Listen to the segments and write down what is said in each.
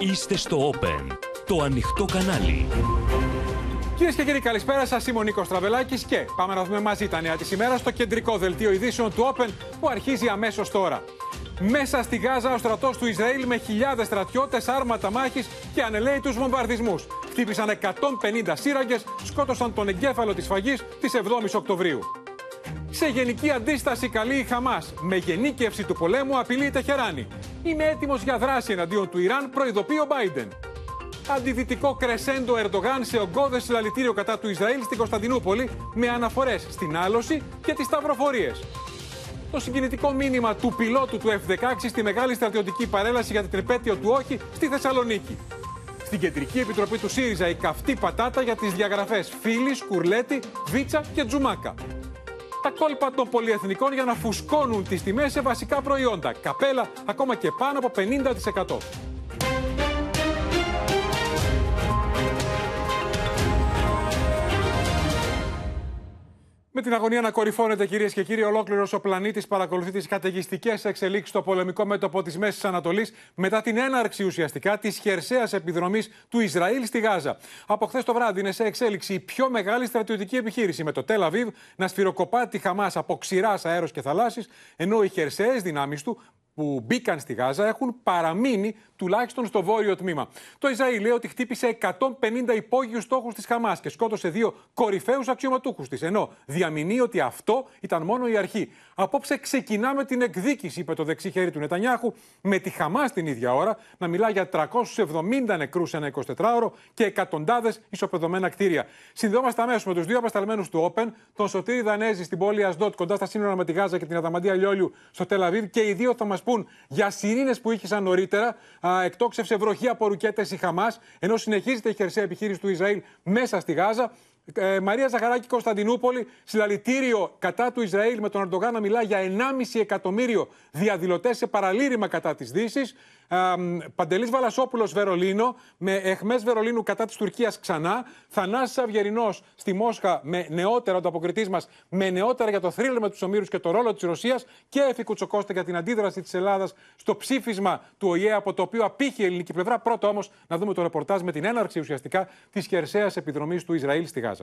Είστε στο Open, το ανοιχτό κανάλι. Κυρίες και κύριοι, καλησπέρα σας. Είμαι ο Νίκος Στραβελάκης και πάμε να δούμε μαζί τα νέα της ημέρας στο κεντρικό δελτίο ειδήσεων του Open που αρχίζει αμέσως τώρα. Μέσα στη Γάζα, ο στρατός του Ισραήλ με χιλιάδες στρατιώτες, άρματα μάχης και ανελαίητους βομβαρδισμούς. Χτύπησαν 150 σύραγγες, σκότωσαν τον εγκέφαλο της φαγής της 7ης Οκτωβρίου. Σε γενική αντίσταση καλεί η Χαμάς. Με γενίκευση του πολέμου απειλεί η Τεχεράνη. Είμαι έτοιμος για δράση εναντίον του Ιράν, προειδοποιεί ο Μπάιντεν. Αντιδυτικό κρεσέντο Ερντογάν σε ογκώδες συλλαλητήριο κατά του Ισραήλ στην Κωνσταντινούπολη με αναφορές στην Άλωση και τις σταυροφορίες. Το συγκινητικό μήνυμα του πιλότου του F-16 στη μεγάλη στρατιωτική παρέλαση για την τριπέτειο του όχι στη Θεσσαλονίκη. Στην Κεντρική Επιτροπή του ΣΥΡΙΖΑ η καυτή πατάτα για τις διαγραφές Φίλης, Κουρλέτη, Βίτσα και Τζουμάκα. Τα κόλπα των πολυεθνικών για να φουσκώνουν τις τιμές σε βασικά προϊόντα. Καπέλα ακόμα και πάνω από 50%. Με την αγωνία να κορυφώνεται, κυρίες και κύριοι, ολόκληρος ο πλανήτης παρακολουθεί τις καταιγιστικές εξελίξεις στο πολεμικό μέτωπο της Μέσης Ανατολής μετά την έναρξη ουσιαστικά της χερσαίας επιδρομής του Ισραήλ στη Γάζα. Από χθες το βράδυ είναι σε εξέλιξη η πιο μεγάλη στρατιωτική επιχείρηση, με το Τελ Αβίβ να σφυροκοπά τη Χαμάς από ξηράς, αέρος και θαλάσσης, ενώ οι χερσαίες δυνάμεις του που μπήκαν στη Γάζα έχουν παραμείνει τουλάχιστον στο βόρειο τμήμα. Το Ισραήλ λέει ότι χτύπησε 150 υπόγειους στόχους της Χαμάς και σκότωσε 2 κορυφαίους αξιωματούχους της, ενώ διαμηνεί ότι αυτό ήταν μόνο η αρχή. Απόψε ξεκινάμε την εκδίκηση, είπε το δεξί χέρι του Νετανιάχου, με τη Χαμάς την ίδια ώρα να μιλά για 370 νεκρούς σε ένα 24ωρο και εκατοντάδες ισοπεδωμένα κτίρια. Συνδεόμαστε αμέσως με τους δύο απεσταλμένους του Open, τον Σωτήρι Δανέζη στην πόλη Ασδότ, κοντά στα σύνορα με τη Γάζα και την Αδαμαντία Λιόλιου στο Τελ Αβίβ, και οι δύο θα μας πούν για σειρήνες που ήχησαν νωρίτερα. Εκτόξευσε βροχή από ρουκέτες η Χαμάς, ενώ συνεχίζεται η χερσαία επιχείρηση του Ισραήλ μέσα στη Γάζα. Μαρία Ζαχαράκη, Κωνσταντινούπολη, συλλαλητήριο κατά του Ισραήλ με τον Ερντογάν να μιλά για 1,5 εκατομμύριο διαδηλωτές σε παραλήρημα κατά της Δύσης. Παντελής Βαλασόπουλος, Βερολίνο, με εχμές Βερολίνου κατά της Τουρκίας ξανά. Θανάσης Αυγερεινός στη Μόσχα με νεότερα, ο ανταποκριτής μας, με νεότερα για το θρίλερ με τους ομήρους και το ρόλο της Ρωσίας. Και Έφη Κουτσοκώστα για την αντίδραση της Ελλάδας στο ψήφισμα του ΟΗΕ, από το οποίο απήχε η ελληνική πλευρά. Πρώτα όμως να δούμε το ρεπορτάζ με την έναρξη ουσιαστικά της χερσαίας επιδρομής του Ισραήλ στη Γάζα.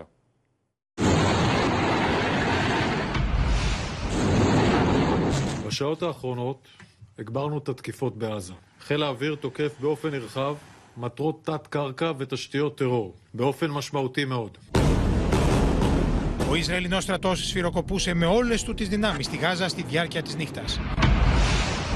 בשעות האחרונות הגברנו את התקיפות בעזה. חיל האוויר תוקף באופן נרחב מטרות תת-קרקע ותשתיות טרור, באופן משמעותי מאוד. Ο Ισραηλινός στρατός σφυροκοπούσε με όλες του τις δυνάμεις στη Γάζα στη διάρκεια της νύχτας.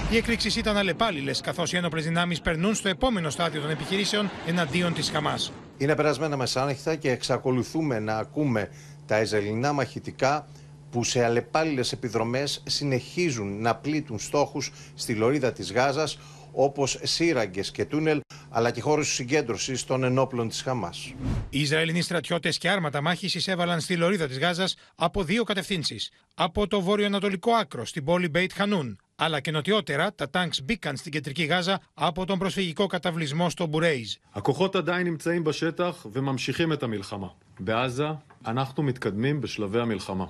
Οι εκρήξεις ήταν αλλεπάλληλες, καθώς οι ένοπλες δυνάμεις περνούν στο επόμενο στάδιο των επιχειρήσεων εναντίον της Χαμάς. Είναι περασμένα μεσάνυχτα και εξακολουθούμε να ακούμε τα Ισραηλινά μαχητικά που σε αλλεπάλληλες επιδρομές συνεχίζουν να πλήττουν στόχους στη λωρίδα της Γάζας, όπως σύραγγες και τούνελ, αλλά και χώρους συγκέντρωσης των ενόπλων της Χαμάς. Οι Ισραηλινοί στρατιώτες και άρματα μάχης εισέβαλαν στη λωρίδα της Γάζας από 2 κατευθύνσεις. Από το βόρειο-ανατολικό άκρο, στην πόλη Μπέιτ Χανούν, αλλά και νοτιότερα τα τάγκς μπήκαν στην κεντρική Γάζα από τον προσφυγικό καταβλισμό στο Μπουρέιζ. הכוחות עדיין נמצאים בשטח וממשיכים את המלחמה. בעזה אנחנו מתקדמים בשלבי המלחמה.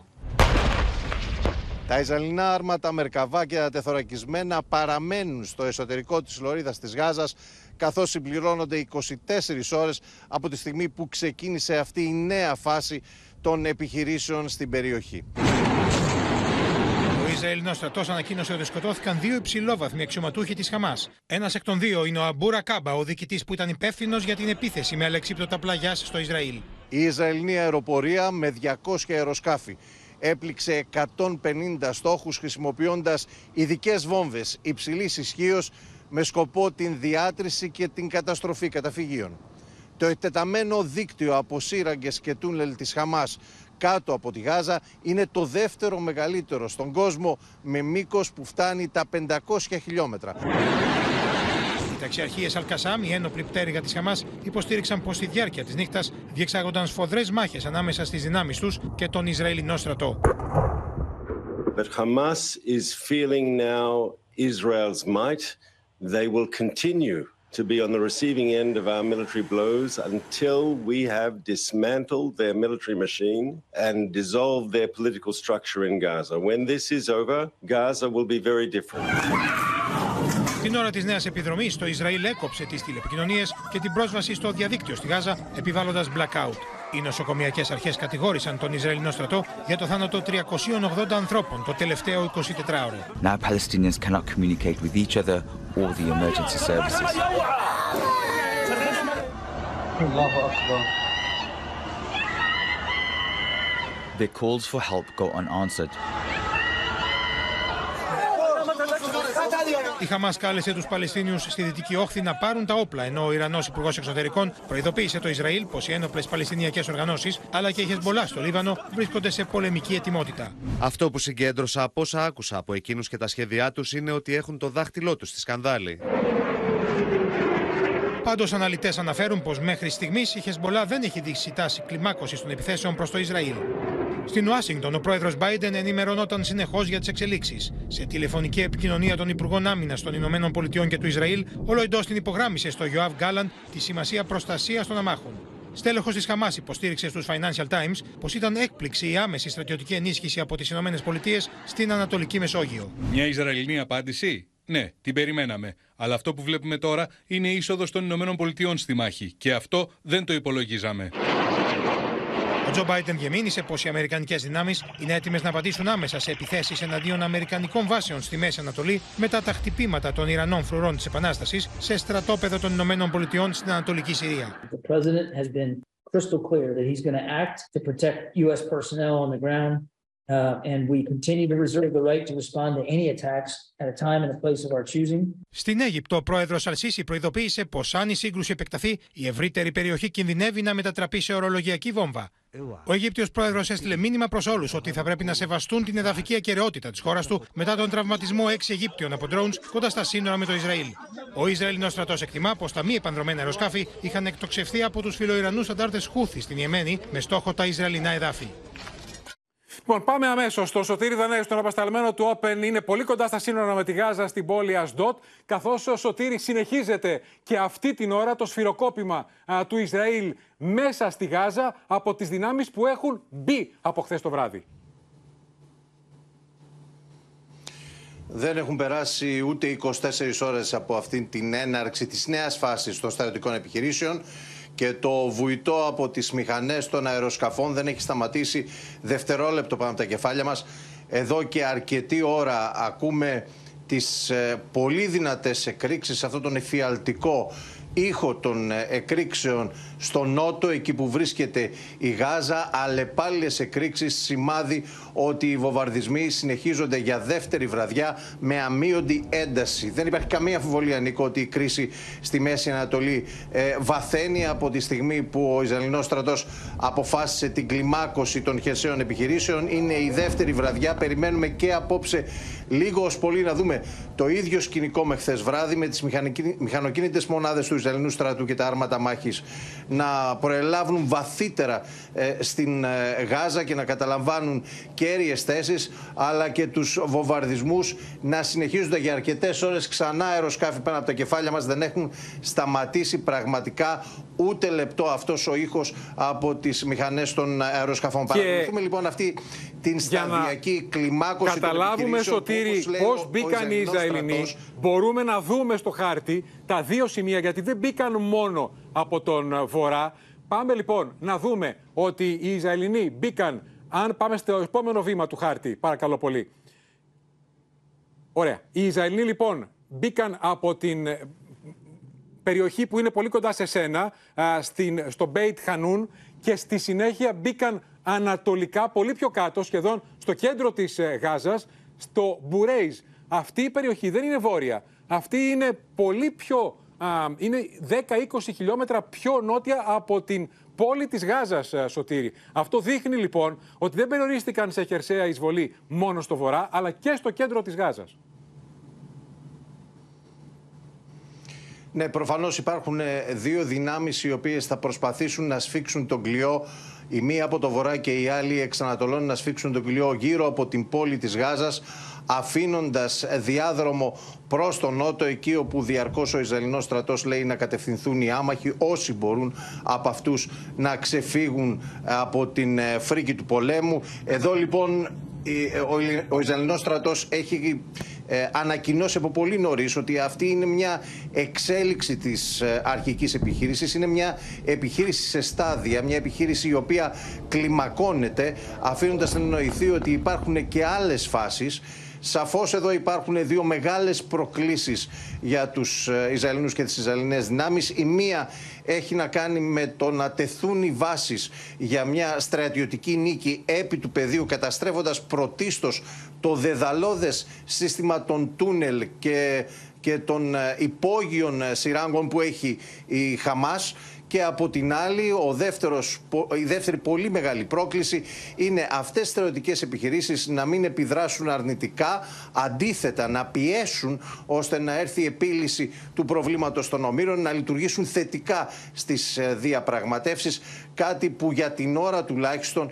Τα Ισραηλινά άρματα, μερκαβά και τα τεθωρακισμένα παραμένουν στο εσωτερικό της λωρίδας της Γάζας, καθώς συμπληρώνονται 24 ώρες από τη στιγμή που ξεκίνησε αυτή η νέα φάση των επιχειρήσεων στην περιοχή. Ο Ισραηλινός στρατός ανακοίνωσε ότι σκοτώθηκαν 2 υψηλόβαθμοι αξιωματούχοι της Χαμάς. Ένας εκ των 2 είναι ο Αμπού Ράκαμπα, ο διοικητής που ήταν υπεύθυνος για την επίθεση με αλεξίπτωτα πλαγιάς στο Ισραήλ. Η Ισραηλινή αεροπορία με 200 αεροσκάφη έπληξε 150 στόχους χρησιμοποιώντας ειδικές βόμβες υψηλής ισχύως με σκοπό την διάτρηση και την καταστροφή καταφυγίων. Το εκτεταμένο δίκτυο από σύραγγες και τούνελ της Χαμάς κάτω από τη Γάζα είναι το 2ο μεγαλύτερο στον κόσμο, με μήκος που φτάνει τα 500 χιλιόμετρα. Οι ταξιαρχίες Αλ-Κασάμ, οι ένοπλοι πτέρυγα της Χαμάς, υποστήριξαν πως στη διάρκεια της νύχτας διεξάγονταν σφοδρές μάχες ανάμεσα στις δυνάμεις τους και τον Ισραηλινό στρατό. But Hamas is feeling now Israel's might. They will continue to be on the receiving end of our military blows until we have dismantled their military machine and dissolved their political structure in Gaza. When this is over, Gaza will be very different. Την ώρα της νέας επιδρομής, το Ισραήλ έκοψε τις τηλεπικοινωνίες και την πρόσβαση στο διαδίκτυο στη Γάζα, επιβάλλοντας blackout. Οι νοσοκομιακές αρχές κατηγόρησαν τον Ισραηλινό στρατό για το θάνατο 380 ανθρώπων το τελευταίο 24ωρο. Now Palestinians cannot communicate with each other or the emergency services. The calls for help go unanswered. Η Χαμάς κάλεσε τους Παλαιστίνιους στη Δυτική Όχθη να πάρουν τα όπλα, ενώ ο Ιρανός Υπουργός Εξωτερικών προειδοποίησε το Ισραήλ πως οι ένοπλες παλαιστινιακές οργανώσεις αλλά και η Χεζμπολάχ στο Λίβανο βρίσκονται σε πολεμική ετοιμότητα. Αυτό που συγκέντρωσα από όσα άκουσα από εκείνους και τα σχέδιά τους είναι ότι έχουν το δάχτυλό τους στη σκανδάλη. Πάντως, αναλυτές αναφέρουν πως μέχρι στιγμής η Χεζμπολάχ δεν έχει δείξει τάση κλιμάκωσης των επιθέσεων προς το Ισραήλ. Στην Ουάσιγκτον, ο πρόεδρος Μπάιντεν ενημερωνόταν συνεχώς για τις εξελίξεις. Σε τηλεφωνική επικοινωνία των Υπουργών Άμυνας των Ηνωμένων Πολιτειών και του Ισραήλ, ο Λόιντ την υπογράμμισε στο Γιοάβ Γκάλαντ τη σημασία προστασίας των αμάχων. Στέλεχος της Χαμάς υποστήριξε στους Financial Times πως ήταν έκπληξη η άμεση στρατιωτική ενίσχυση από τις Ηνωμένες Πολιτείες στην Ανατολική Μεσόγειο. Μια Ισραηλινή απάντηση. Ναι, την περιμέναμε. Αλλά αυτό που βλέπουμε τώρα είναι η είσοδος των Ηνωμένων Πολιτειών στη μάχη. Και αυτό δεν το υπολογίζαμε. Ο Τζο Μπάιντεν διεμήνυσε πως οι αμερικανικές δυνάμεις είναι έτοιμες να απαντήσουν άμεσα σε επιθέσεις εναντίον αμερικανικών βάσεων στη Μέση Ανατολή μετά τα χτυπήματα των Ιρανών φρουρών της Επανάστασης σε στρατόπεδο των Ηνωμένων Πολιτειών στην Ανατολική Συρία. Στην Αίγυπτο, ο πρόεδρος Αλσίση προειδοποίησε πως αν η σύγκρουση επεκταθεί, η ευρύτερη περιοχή κινδυνεύει να μετατραπεί σε ορολογιακή βόμβα. Ο Αιγύπτιος πρόεδρος έστειλε μήνυμα προς όλους ότι θα πρέπει να σεβαστούν την εδαφική ακεραιότητα της χώρας του μετά τον τραυματισμό 6 Αιγύπτιων από ντρόουνς κοντά στα σύνορα με το Ισραήλ. Ο Ισραηλινός στρατός εκτιμά πως τα μη επανδρομένα αεροσκάφη είχαν εκτοξευθεί από τους φιλοϊρανούς αντάρτες Χούθη στην Ιεμένη με στόχο τα Ισραηλινά εδάφη. Λοιπόν, πάμε αμέσως στο Σωτήρι Δανέζη, τον απεσταλμένο του OPEN. Είναι πολύ κοντά στα σύνορα με τη Γάζα, στην πόλη Ασντότ. Καθώς ο Σωτήρι, συνεχίζεται και αυτή την ώρα το σφυροκόπημα του Ισραήλ μέσα στη Γάζα από τις δυνάμεις που έχουν μπει από χθες το βράδυ. Δεν έχουν περάσει ούτε 24 ώρες από αυτήν την έναρξη της νέας φάσης των στρατιωτικών επιχειρήσεων. Και το βουητό από τις μηχανές των αεροσκαφών δεν έχει σταματήσει δευτερόλεπτο πάνω από τα κεφάλια μας. Εδώ και αρκετή ώρα ακούμε τις πολύ δυνατές εκρήξεις, αυτόν τον εφιαλτικό ήχο των εκρήξεων στο νότο, εκεί που βρίσκεται η Γάζα. Αλλεπάλληλες εκρήξεις, σημάδι ότι οι βομβαρδισμοί συνεχίζονται για δεύτερη βραδιά με αμείοντη ένταση. Δεν υπάρχει καμία αμφιβολία, Νίκο, ότι η κρίση στη Μέση Ανατολή βαθαίνει από τη στιγμή που ο Ισραηλινός στρατός αποφάσισε την κλιμάκωση των χερσαίων επιχειρήσεων. Είναι η δεύτερη βραδιά. Περιμένουμε και απόψε λίγο ως πολύ να δούμε το ίδιο σκηνικό με χθες βράδυ, με τις μηχανοκίνητες μονάδες του Ισραηλινού στρατού και τα άρματα μάχης να προελάβουν βαθύτερα στην Γάζα και να καταλαμβάνουν κέρυες θέσεις, αλλά και τους βομβαρδισμούς να συνεχίζονται για αρκετές ώρες. Ξανά αεροσκάφη πάνω από τα κεφάλια μας, δεν έχουν σταματήσει πραγματικά ούτε λεπτό αυτός ο ήχος από τις μηχανές των αεροσκαφών. Παρακολουθούμε λοιπόν αυτή την σταδιακή κλιμάκωση. Καταλάβουμε, Σωτήρι, πώς μπήκαν οι Ισραηλινοί. Μπορούμε να δούμε στο χάρτη τα δύο σημεία, γιατί δεν μπήκαν μόνο από τον βορρά. Πάμε λοιπόν να δούμε ότι οι Ισραηλινοί μπήκαν. Αν πάμε στο επόμενο βήμα του χάρτη, παρακαλώ πολύ. Ωραία. Οι Ισραηλινοί λοιπόν μπήκαν από την περιοχή που είναι πολύ κοντά σε σένα, στο Μπέιτ Χανούν, και στη συνέχεια μπήκαν ανατολικά, πολύ πιο κάτω, σχεδόν στο κέντρο της Γάζας, στο Μπουρέιζ. Αυτή η περιοχή δεν είναι βόρεια. Αυτή είναι πολύ πιο... είναι 10-20 χιλιόμετρα πιο νότια από την πόλη της Γάζας, Σωτήρη. Αυτό δείχνει λοιπόν ότι δεν περιορίστηκαν σε χερσαία εισβολή μόνο στο βορρά, αλλά και στο κέντρο της Γάζας. Ναι, προφανώς υπάρχουν δύο δυνάμεις οι οποίες θα προσπαθήσουν να σφίξουν τον κλειό. Η μία από το βορρά και η άλλη εξ Ανατολών να σφίξουν τον κλειό γύρω από την πόλη της Γάζας, αφήνοντας διάδρομο προς τον νότο, εκεί όπου διαρκώς ο Ισραηλινός στρατός λέει να κατευθυνθούν οι άμαχοι, όσοι μπορούν από αυτούς να ξεφύγουν από την φρίκη του πολέμου. Εδώ λοιπόν ο Ισραηλινός στρατός έχει ανακοινώσει από πολύ νωρίς ότι αυτή είναι μια εξέλιξη της αρχικής επιχείρησης, είναι μια επιχείρηση σε στάδια, μια επιχείρηση η οποία κλιμακώνεται, αφήνοντας να εννοηθεί ότι υπάρχουν και άλλες φάσεις. Σαφώς εδώ υπάρχουν δύο μεγάλες προκλήσεις για τους Ισραηλινούς και τις Ισραηλινές δυνάμεις. Η μία έχει να κάνει με το να τεθούν οι βάσεις για μια στρατιωτική νίκη επί του πεδίου, καταστρέφοντας πρωτίστως το δεδαλώδες σύστημα των τούνελ και των υπόγειων σειράγγων που έχει η Χαμάς. Και από την άλλη, η δεύτερη πολύ μεγάλη πρόκληση είναι αυτές τις στρατιωτικές επιχειρήσεις να μην επιδράσουν αρνητικά, αντίθετα να πιέσουν ώστε να έρθει η επίλυση του προβλήματος των ομήρων, να λειτουργήσουν θετικά στις διαπραγματεύσεις, κάτι που για την ώρα τουλάχιστον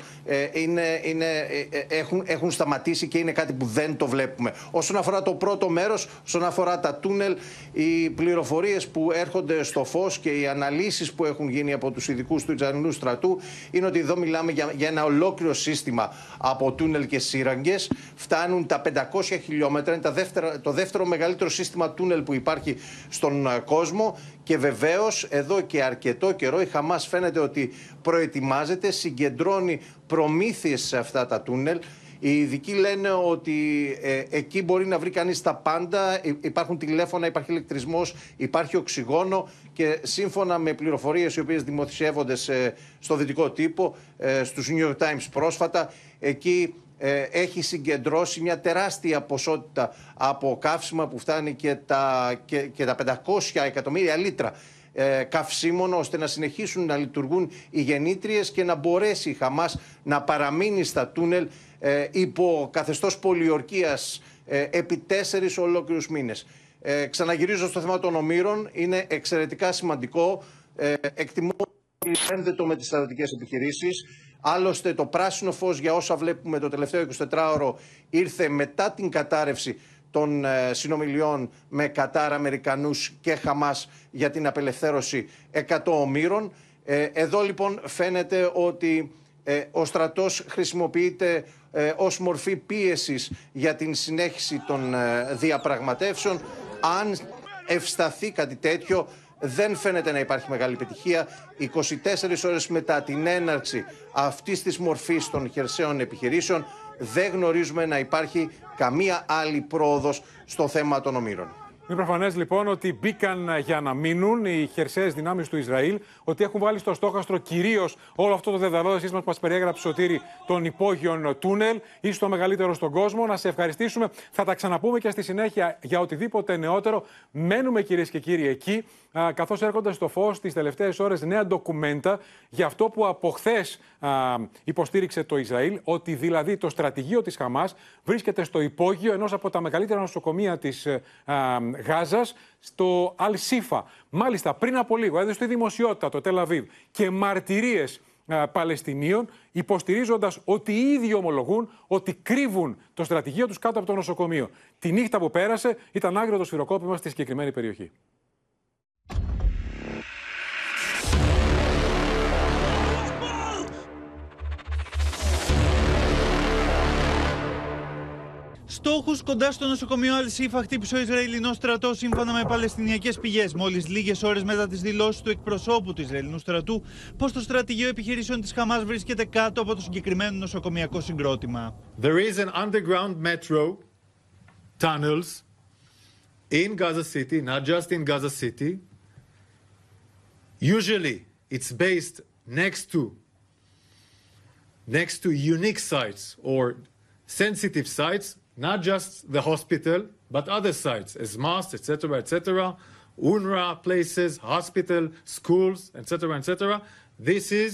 έχουν σταματήσει και είναι κάτι που δεν το βλέπουμε. Όσον αφορά το πρώτο μέρος, όσον αφορά τα τούνελ, οι πληροφορίες που έρχονται στο φως και οι αναλύσεις που έχουν γίνει από τους ειδικούς του Ισραηλινού στρατού είναι ότι εδώ μιλάμε για ένα ολόκληρο σύστημα από τούνελ και σύραγγες. Φτάνουν τα 500 χιλιόμετρα, είναι το δεύτερο μεγαλύτερο σύστημα τούνελ που υπάρχει στον κόσμο και βεβαίως εδώ και αρκετό καιρό η Χαμάς φαίνεται ότι προετοιμάζεται, συγκεντρώνει προμήθειες σε αυτά τα τούνελ. Οι ειδικοί λένε ότι εκεί μπορεί να βρει κανείς τα πάντα, υπάρχουν τηλέφωνα, υπάρχει ηλεκτρισμός, υπάρχει οξυγόνο και σύμφωνα με πληροφορίες οι οποίες δημοσιεύονται στο δυτικό τύπο, στους New York Times πρόσφατα, εκεί έχει συγκεντρώσει μια τεράστια ποσότητα από καύσιμα που φτάνει και τα 500 εκατομμύρια λίτρα καυσίμων, ώστε να συνεχίσουν να λειτουργούν οι γεννήτριες και να μπορέσει η Χαμάς να παραμείνει στα τούνελ υπό καθεστώς πολιορκίας επί 4 ολόκληρους μήνες. Ξαναγυρίζω στο θέμα των ομήρων, είναι εξαιρετικά σημαντικό. Εκτιμώ ότι ένδετο με τις στρατιωτικές επιχειρήσεις. Άλλωστε το πράσινο φως για όσα βλέπουμε το τελευταίο 24ωρο ήρθε μετά την κατάρρευση των συνομιλιών με Κατάρ, Αμερικανούς και Χαμάς για την απελευθέρωση 100 ομήρων. Εδώ λοιπόν φαίνεται ότι ο στρατός χρησιμοποιείται ως μορφή πίεσης για την συνέχιση των διαπραγματεύσεων. Αν ευσταθεί κάτι τέτοιο, δεν φαίνεται να υπάρχει μεγάλη επιτυχία. 24 ώρες μετά την έναρξη αυτής της μορφής των χερσαίων επιχειρήσεων, δεν γνωρίζουμε να υπάρχει καμία άλλη πρόοδος στο θέμα των ομήρων. Είναι προφανές λοιπόν ότι μπήκαν για να μείνουν οι χερσαίες δυνάμεις του Ισραήλ, ότι έχουν βάλει στο στόχαστρο κυρίως όλο αυτό το δεδαλώδες σύστημα που μας περιέγραψε Σωτήρη των υπόγειων τούνελ, ίσως το μεγαλύτερο στον κόσμο. Να σε ευχαριστήσουμε. Θα τα ξαναπούμε και στη συνέχεια για οτιδήποτε νεότερο. Μένουμε κυρίες και κύριοι εκεί, καθώς έρχονται στο φως τις τελευταίες ώρες νέα ντοκουμέντα για αυτό που από χθες υποστήριξε το Ισραήλ, ότι δηλαδή το στρατηγείο της Χαμάς βρίσκεται στο υπόγειο ενός από τα μεγαλύτερα νοσοκομεία της Γάζας, στο Αλ-Σίφα. Μάλιστα, πριν από λίγο έδωσε στη δημοσιότητα το Τελ Αβίβ και μαρτυρίες Παλαιστινίων, υποστηρίζοντας ότι οι ίδιοι ομολογούν ότι κρύβουν το στρατηγείο τους κάτω από το νοσοκομείο. Τη νύχτα που πέρασε ήταν άγριο το σφυροκόπημα στη συγκεκριμένη περιοχή. Στόχους κοντά στο νοσοκομείο Αλ-Σίφα χτύπησε ο Ισραηλινός στρατός, σύμφωνα με παλαιστινιακές πηγές, μόλις λίγες ώρες μετά τις δηλώσεις του εκπροσώπου του Ισραηλινού στρατού πως το στρατηγείο επιχειρήσεων της Χαμάς βρίσκεται κάτω από το συγκεκριμένο νοσοκομιακό συγκρότημα. There is an underground metro tunnels in Gaza City, not just in Gaza City. Usually it's based next to unique sites or sensitive sites. Not just the hospital, but other sites, as mosques, etc., etc., UNRWA places, hospital, schools, etc., etc. This is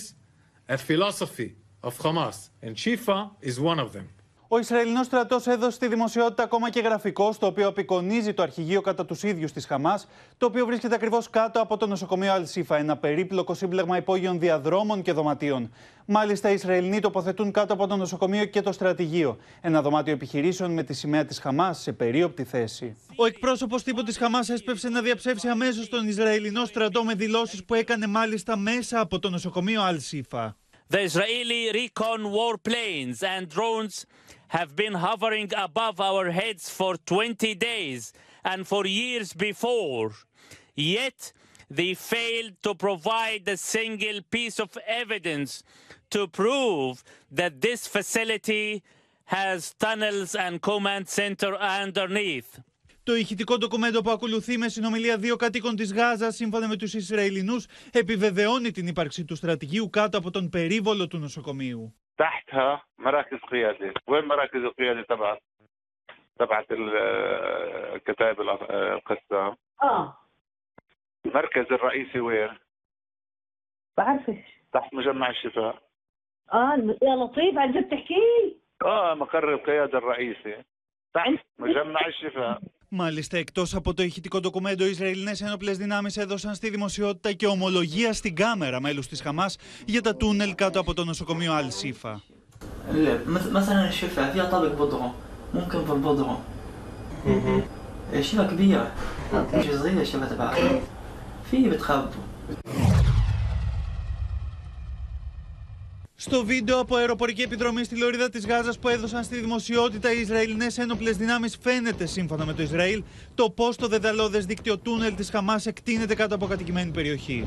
a philosophy of Hamas, and Shifa is one of them. Ο Ισραηλινός στρατός έδωσε στη δημοσιότητα ακόμα και γραφικό, στο οποίο απεικονίζει το αρχηγείο κατά τους ίδιους της Χαμάς, το οποίο βρίσκεται ακριβώς κάτω από το νοσοκομείο Αλ-Σίφα, ένα περίπλοκο σύμπλεγμα υπόγειων διαδρόμων και δωματίων. Μάλιστα, οι Ισραηλινοί τοποθετούν κάτω από το νοσοκομείο και το στρατηγείο, ένα δωμάτιο επιχειρήσεων με τη σημαία της Χαμάς σε περίοπτη θέση. Ο εκπρόσωπος τύπου της Χαμάς έσπευσε να διαψεύσει αμέσως τον Ισραηλινό στρατό με δηλώσεις που έκανε μάλιστα μέσα από το νοσοκομείο Αλ-Σίφα. The Israeli recon warplanes and drones have been hovering above our heads for 20 days and for years before. Yet they failed to provide a single piece of evidence to prove that this facility has tunnels and command center underneath. Το ηχητικό ντοκουμέντο που ακολουθεί με συνομιλία δύο κατοίκων της Γάζας, σύμφωνα με τους Ισραηλινούς, επιβεβαιώνει την ύπαρξη του στρατηγίου κάτω από τον περίβολο του νοσοκομείου. Μάλιστα, εκτός από το ηχητικό ντοκουμέντο, οι Ισραηλινές ένοπλες δυνάμεις έδωσαν στη δημοσιότητα και ομολογία στην κάμερα μέλους της Χαμάς για τα τούνελ κάτω από το νοσοκομείο Αλσίφα. Στο βίντεο από αεροπορική επιδρομή στη Λωρίδα της Γάζας που έδωσαν στη δημοσιότητα οι Ισραηλινές ένοπλες δυνάμεις, φαίνεται, σύμφωνα με το Ισραήλ, το πώς το δεδαλώδες δίκτυο τούνελ της Χαμάς εκτείνεται κάτω από κατοικημένη περιοχή.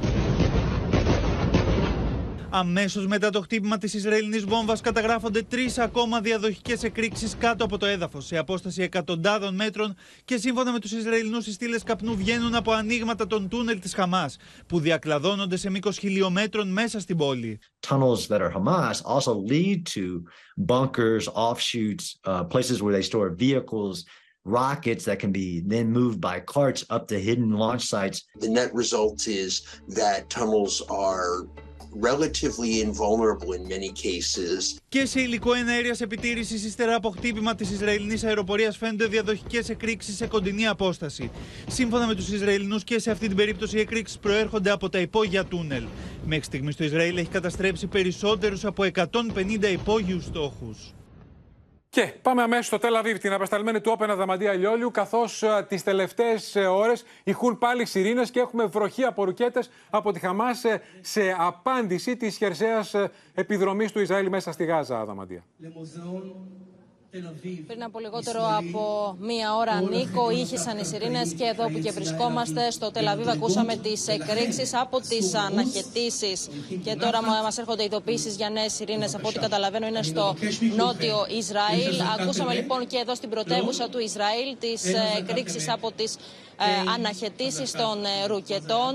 Αμέσως μετά το χτύπημα της Ισραηλινής βόμβας καταγράφονται 3 ακόμα διαδοχικές εκρήξεις κάτω από το έδαφος, σε απόσταση εκατοντάδων μέτρων, και σύμφωνα με τους Ισραηλινούς, οι στήλες καπνού βγαίνουν από ανοίγματα των τούνελ της Χαμάς, που διακλαδώνονται σε μήκος χιλιομέτρων μέσα στην πόλη. Tunnels that are Hamas also lead to bunkers, offshoots, places where they store vehicles, rockets that can be then moved by carts up to hidden launch sites. The net result is that tunnels are relatively invulnerable in many cases. Και σε υλικό εναέρειας επιτήρησης ύστερα από χτύπημα της Ισραηλινής αεροπορίας φαίνονται διαδοχικές εκρήξεις σε κοντινή απόσταση. Σύμφωνα με τους Ισραηλινούς, και σε αυτή την περίπτωση οι εκρήξεις προέρχονται από τα υπόγεια τούνελ. Μέχρι στιγμής το Ισραήλ έχει καταστρέψει περισσότερους από 150 υπόγειους στόχους. Και πάμε αμέσως στο Τελ Αβίβ, την απεσταλμένη του OPEN Αδαμαντία Λιόλιου, καθώς τις τελευταίες ώρες ηχούν πάλι σιρήνες και έχουμε βροχή από ρουκέτες από τη Χαμάς σε απάντηση της χερσαίας επιδρομής του Ισραήλ μέσα στη Γάζα, Αδαμαντία. Πριν από λιγότερο από μία ώρα, Νίκο, ήχησαν οι σιρήνες και εδώ που και βρισκόμαστε στο Τελ Αβίβ ακούσαμε τις εκρήξεις από τις αναχαιτήσεις και τώρα μας έρχονται ειδοποιήσεις για νέες σιρήνες. Από ό,τι καταλαβαίνω είναι στο νότιο Ισραήλ. Ακούσαμε λοιπόν και εδώ στην πρωτεύουσα του Ισραήλ τις εκρήξεις από τις αναχαιτήσεις των ρουκετών,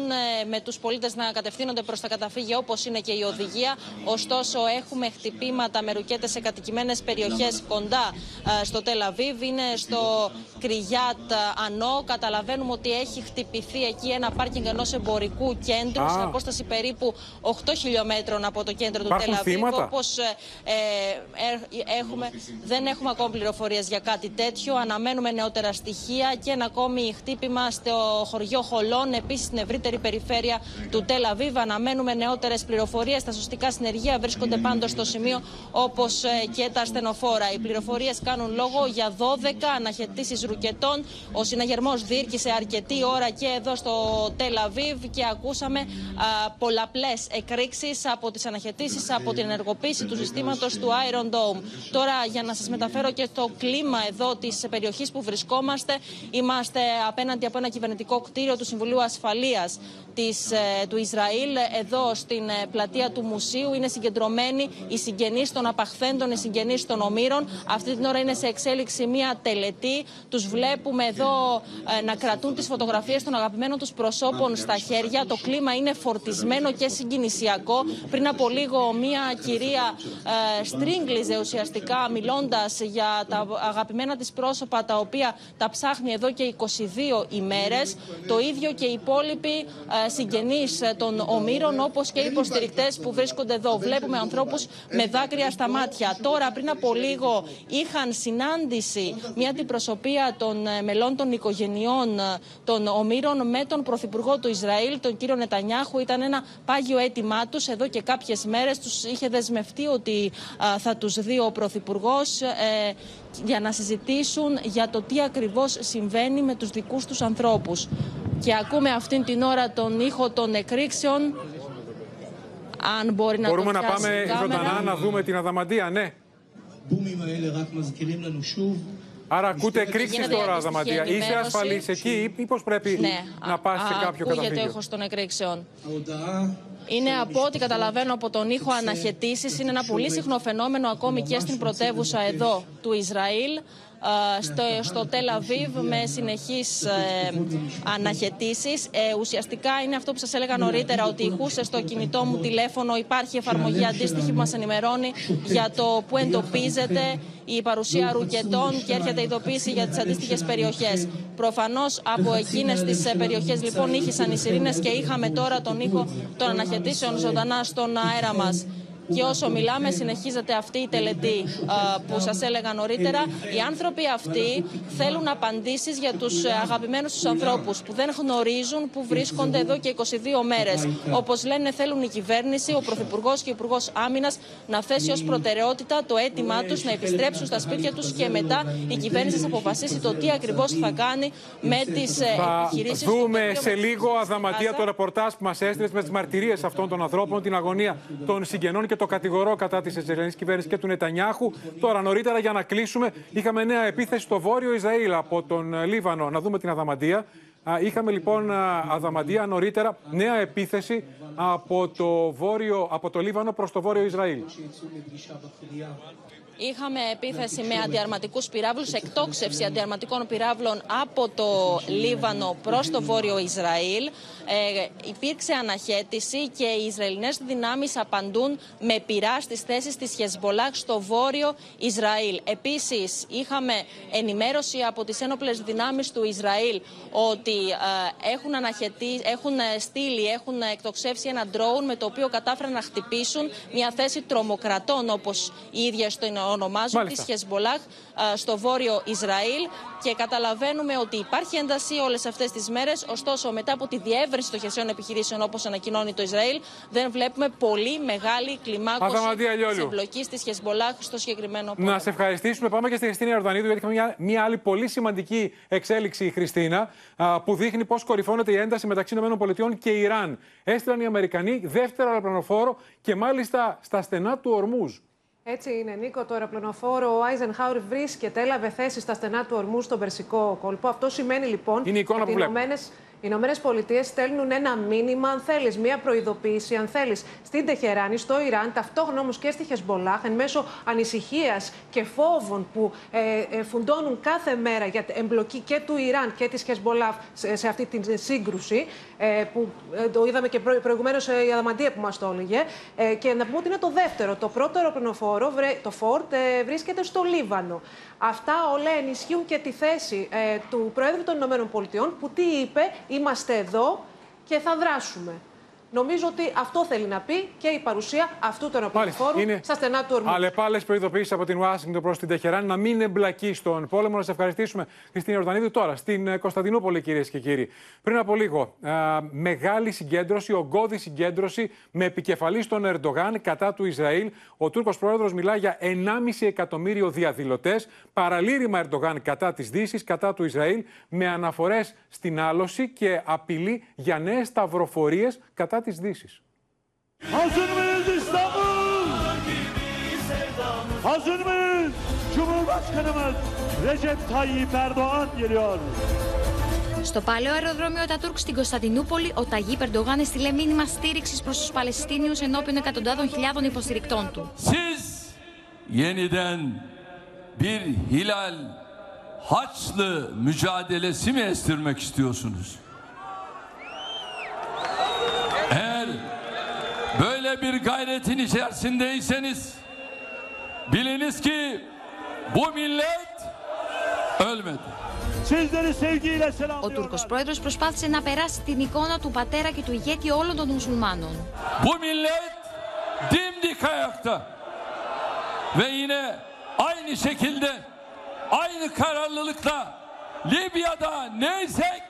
με τους πολίτες να κατευθύνονται προς τα καταφύγια όπως είναι και η οδηγία. Ωστόσο έχουμε χτυπήματα με ρουκέτες σε κατοικημένες περιοχές κοντά στο Τελ Αβίβ. Είναι στο Κριγιάτ Ανώ. Καταλαβαίνουμε ότι έχει χτυπηθεί εκεί ένα πάρκινγκ ενός εμπορικού κέντρου σε απόσταση περίπου 8 χιλιόμετρων από το κέντρο του Τελ Αβίβ. Όπως δεν έχουμε ακόμη πληροφορίες για κάτι τέτοιο. Αναμένουμε νεότερα στοιχεία και ένα ακόμη χτύπημα στο χωριό Χολών, επίσης στην ευρύτερη περιφέρεια του Τελ Αβίβ. Αναμένουμε νεότερες πληροφορίες. Τα σωστικά συνεργεία βρίσκονται πάντως στο σημείο, όπως και τα ασθενοφόρα. Οι πληροφορίες κάνουν λόγο για 12 αναχαιτήσεις ρουκετών. Ο συναγερμός διήρκησε αρκετή ώρα και εδώ στο Τελ Αβίβ και ακούσαμε πολλαπλές εκρήξεις από τις αναχαιτήσεις, από την ενεργοποίηση του συστήματος του Iron Dome. Τώρα, για να σας μεταφέρω και το κλίμα εδώ της περιοχής που βρισκόμαστε, είμαστε απέναντι από ένα κυβερνητικό κτίριο του Συμβουλίου Ασφαλείας του Ισραήλ. Εδώ στην πλατεία του Μουσείου είναι συγκεντρωμένοι οι συγγενείς των απαχθέντων, οι συγγενείς των ομήρων. Αυτή την ώρα είναι σε εξέλιξη μια τελετή. Τους βλέπουμε εδώ να κρατούν τις φωτογραφίες των αγαπημένων τους προσώπων στα χέρια. Το κλίμα είναι φορτισμένο και συγκινησιακό. Πριν από λίγο μια κυρία στρίγγλιζε ουσιαστικά μιλώντας για τα αγαπημένα της πρόσωπα, τα οποία τα ψάχνει εδώ και 22 ημέρες. Το ίδιο και οι υπόλοιποι συγγενείς των ομήρων, όπως και οι υποστηρικτές που βρίσκονται εδώ. Βλέπουμε ανθρώπους με δάκρυα στα μάτια. Τώρα, πριν από λίγο, είχαν συνάντηση μια αντιπροσωπεία των μελών των οικογενειών των ομήρων με τον Πρωθυπουργό του Ισραήλ, τον κύριο Νετανιάχου. Ήταν ένα πάγιο αίτημά τους. Εδώ και κάποιες μέρες τους είχε δεσμευτεί ότι θα τους δει ο Πρωθυπουργός για να συζητήσουν για το τι ακριβώς συμβαίνει με τους δικούς τους ανθρώπους. Και ακούμε αυτήν την ώρα τον ήχο των εκρήξεων αν μπορεί να μπορούμε να πάμε ζωντανά να δούμε την Αδαμαντία, ναι. Άρα ακούτε εκρήξεις τώρα, Αδαμαντία. Είσαι ασφαλής εκεί ή μήπως πρέπει να πας σε κάποιο καταφύγιο? Ακούγεται ήχος των εκρήξεων. Είναι, από ό,τι καταλαβαίνω από τον ήχο, αναχαιτήσεις. Είναι ένα πολύ συχνό φαινόμενο ακόμη και στην πρωτεύουσα εδώ του Ισραήλ, στο Τελ Αβίβ, με συνεχείς αναχαιτήσεις. Ουσιαστικά είναι αυτό που σας έλεγα νωρίτερα, ότι ηχούσε στο κινητό μου τηλέφωνο. Υπάρχει εφαρμογή αντίστοιχη που μας ενημερώνει για το που εντοπίζεται η παρουσία ρουκετών και έρχεται ειδοποίηση για τις αντίστοιχες περιοχές. Προφανώς από εκείνες τις περιοχές λοιπόν ήχησαν οι σιρήνες και είχαμε τώρα τον ήχο των αναχαιτήσεων ζωντανά στον αέρα μας. Και όσο μιλάμε συνεχίζεται αυτή η τελετή που σας έλεγα νωρίτερα. Οι άνθρωποι αυτοί θέλουν απαντήσεις για τους αγαπημένους τους ανθρώπους που δεν γνωρίζουν που βρίσκονται εδώ και 22 μέρες. Όπως λένε, θέλουν η κυβέρνηση, ο Πρωθυπουργός και ο Υπουργός Άμυνας να θέσει ως προτεραιότητα το αίτημά τους να επιστρέψουν στα σπίτια τους και μετά η κυβέρνηση θα αποφασίσει το τι ακριβώς θα κάνει με τις επιχειρήσεις. Θα δούμε σε λίγο, Αδαμαντία, το ρεπορτάζ που μας έστειλες με τις μαρτυρίες αυτών των ανθρώπων, την αγωνία των συγγενών και το κατηγορό κατά της Ισραηλινής κυβέρνησης και του Νετανιάχου. Τώρα, νωρίτερα, για να κλείσουμε, είχαμε νέα επίθεση στο βόρειο Ισραήλ από τον Λίβανο. Να δούμε την Αδαμαντία. Είχαμε λοιπόν, Αδαμαντία, νωρίτερα νέα επίθεση από το Λίβανο προς το βόρειο Ισραήλ. Είχαμε επίθεση με αντιαρματικούς πυράβλους, εκτόξευση αντιαρματικών πυράβλων από το Λίβανο προς το βόρειο Ισραήλ. Υπήρξε αναχέτηση και οι Ισραηλινές δυνάμεις απαντούν με πυρά στις θέσεις της Χεζμπολάχ στο βόρειο Ισραήλ. Επίσης, είχαμε ενημέρωση από τις ένοπλες δυνάμεις του Ισραήλ ότι έχουν εκτοξεύσει ένα ντρόουν με το οποίο κατάφεραν να χτυπήσουν μια θέση τρομοκρατών, όπως οι ίδιες το ονομάζουν, της Χεζμπολάχ στο βόρειο Ισραήλ. Και καταλαβαίνουμε ότι υπάρχει ένταση όλες αυτές τις μέρες. Ωστόσο, μετά από τη διεύρυνση των χερσαίων επιχειρήσεων, όπως ανακοινώνει το Ισραήλ, δεν βλέπουμε πολύ μεγάλη κλιμάκωση της εμπλοκής της Χεζμπολάχ στο συγκεκριμένο πόλεμο. Να σε ευχαριστήσουμε. Πάμε και στη Χριστίνα Ιορδανίδου, γιατί είχαμε μια άλλη πολύ σημαντική εξέλιξη, η Χριστίνα, που δείχνει πώς κορυφώνεται η ένταση μεταξύ ΗΠΑ και Ιράν. Έστειλαν οι Αμερικανοί δεύτερο αεροπλανοφόρο και μάλιστα στα στενά του Ορμούζ. Έτσι είναι, Νίκο, το αεροπλανοφόρο ο Άιζενχάουερ βρίσκεται, έλαβε θέση στα στενά του Ορμούζ στον Περσικό κόλπο. Αυτό σημαίνει λοιπόν ότι οι Ηνωμένες Πολιτείες στέλνουν ένα μήνυμα, αν θέλεις, μια προειδοποίηση, αν θέλεις, στην Τεχεράνη, στο Ιράν, ταυτόχρονα όμως και στη Χεζμπολάχ, εν μέσω ανησυχίας και φόβων που φουντώνουν κάθε μέρα για εμπλοκή και του Ιράν και της Χεζμπολάχ σε αυτή τη σύγκρουση, που το είδαμε και προηγουμένως η Αδαμαντία που μας το έλεγε. Και να πούμε ότι είναι το δεύτερο. Το πρώτο αεροπλανοφόρο, το Φόρτ, βρίσκεται στο Λίβανο. Αυτά όλα ενισχύουν και τη θέση του Προέδρου των Ηνωμένων Πολιτειών, που τι είπε? Είμαστε εδώ και θα δράσουμε. Νομίζω ότι αυτό θέλει να πει και η παρουσία αυτού του αεροπλανοφόρου στα στενά του Ορμούζ. Αλλεπάλληλες προειδοποιήσεις από την Ουάσιγκτον προς την Τεχεράνη να μην εμπλακεί στον πόλεμο. Να σας ευχαριστήσουμε, Χριστίνα Ιορδανίδου. Τώρα, στην Κωνσταντινούπολη, κυρίες και κύριοι. Πριν από λίγο, μεγάλη συγκέντρωση, ογκώδη συγκέντρωση με επικεφαλής τον Ερντογάν κατά του Ισραήλ. Ο Τούρκος πρόεδρος μιλά για 1,5 εκατομμύριο διαδηλωτές. Παραλήρημα Ερντογάν κατά της Δύσης, κατά του Ισραήλ, με αναφορές στην Άλωση και απειλή για νέες σταυροφορίες κατά της Δύσης. Στο παλαιό αεροδρόμιο Ατατούρκ στην Κωνσταντινούπολη, ο Ταγίπ Ερντογάν έστειλε μήνυμα στήριξης προς τους Παλαιστίνιους ενώπιον εκατοντάδων χιλιάδων υποστηρικτών του. Böyle bir gayretin içerisindeyseniz biliniz ki bu millet ölmedi. Ο Τούρκος πρόεδρος προσπάθησε να περάσει την εικόνα του πατέρα και του ηγέτη όλων των μουσουλμάνων. Bu millet dimdik ayakta ve yine aynı şekilde aynı kararlılıkla Libya'da neysek,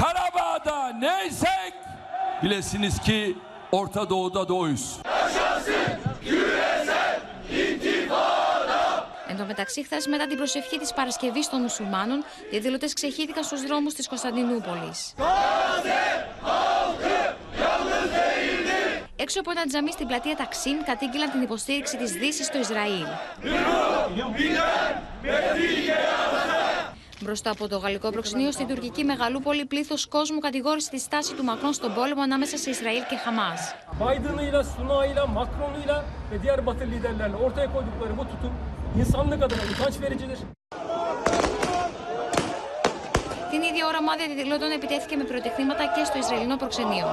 Karabağ'da neysek bilesiniz ki Orta Doğu'da doğuyuz. Εν τω μεταξύ, χθες μετά την προσευχή της Παρασκευής των Μουσουλμάνων, οι διαδηλωτές ξεχύθηκαν στους δρόμους της Κωνσταντινούπολης. Έξω από ένα τζαμί στην πλατεία Ταξίν κατήγγειλαν την υποστήριξη της Δύσης στο Ισραήλ. Μπροστά από το γαλλικό προξενείο στην τουρκική Μεγαλούπολη, πλήθος κόσμου κατηγόρησε τη στάση του Μακρόν στον πόλεμο ανάμεσα σε Ισραήλ και Χαμάς. Την ίδια ώρα, ομάδα διαδηλωτών επιτέθηκε με πυροτεχνήματα και στο Ισραηλινό προξενείο.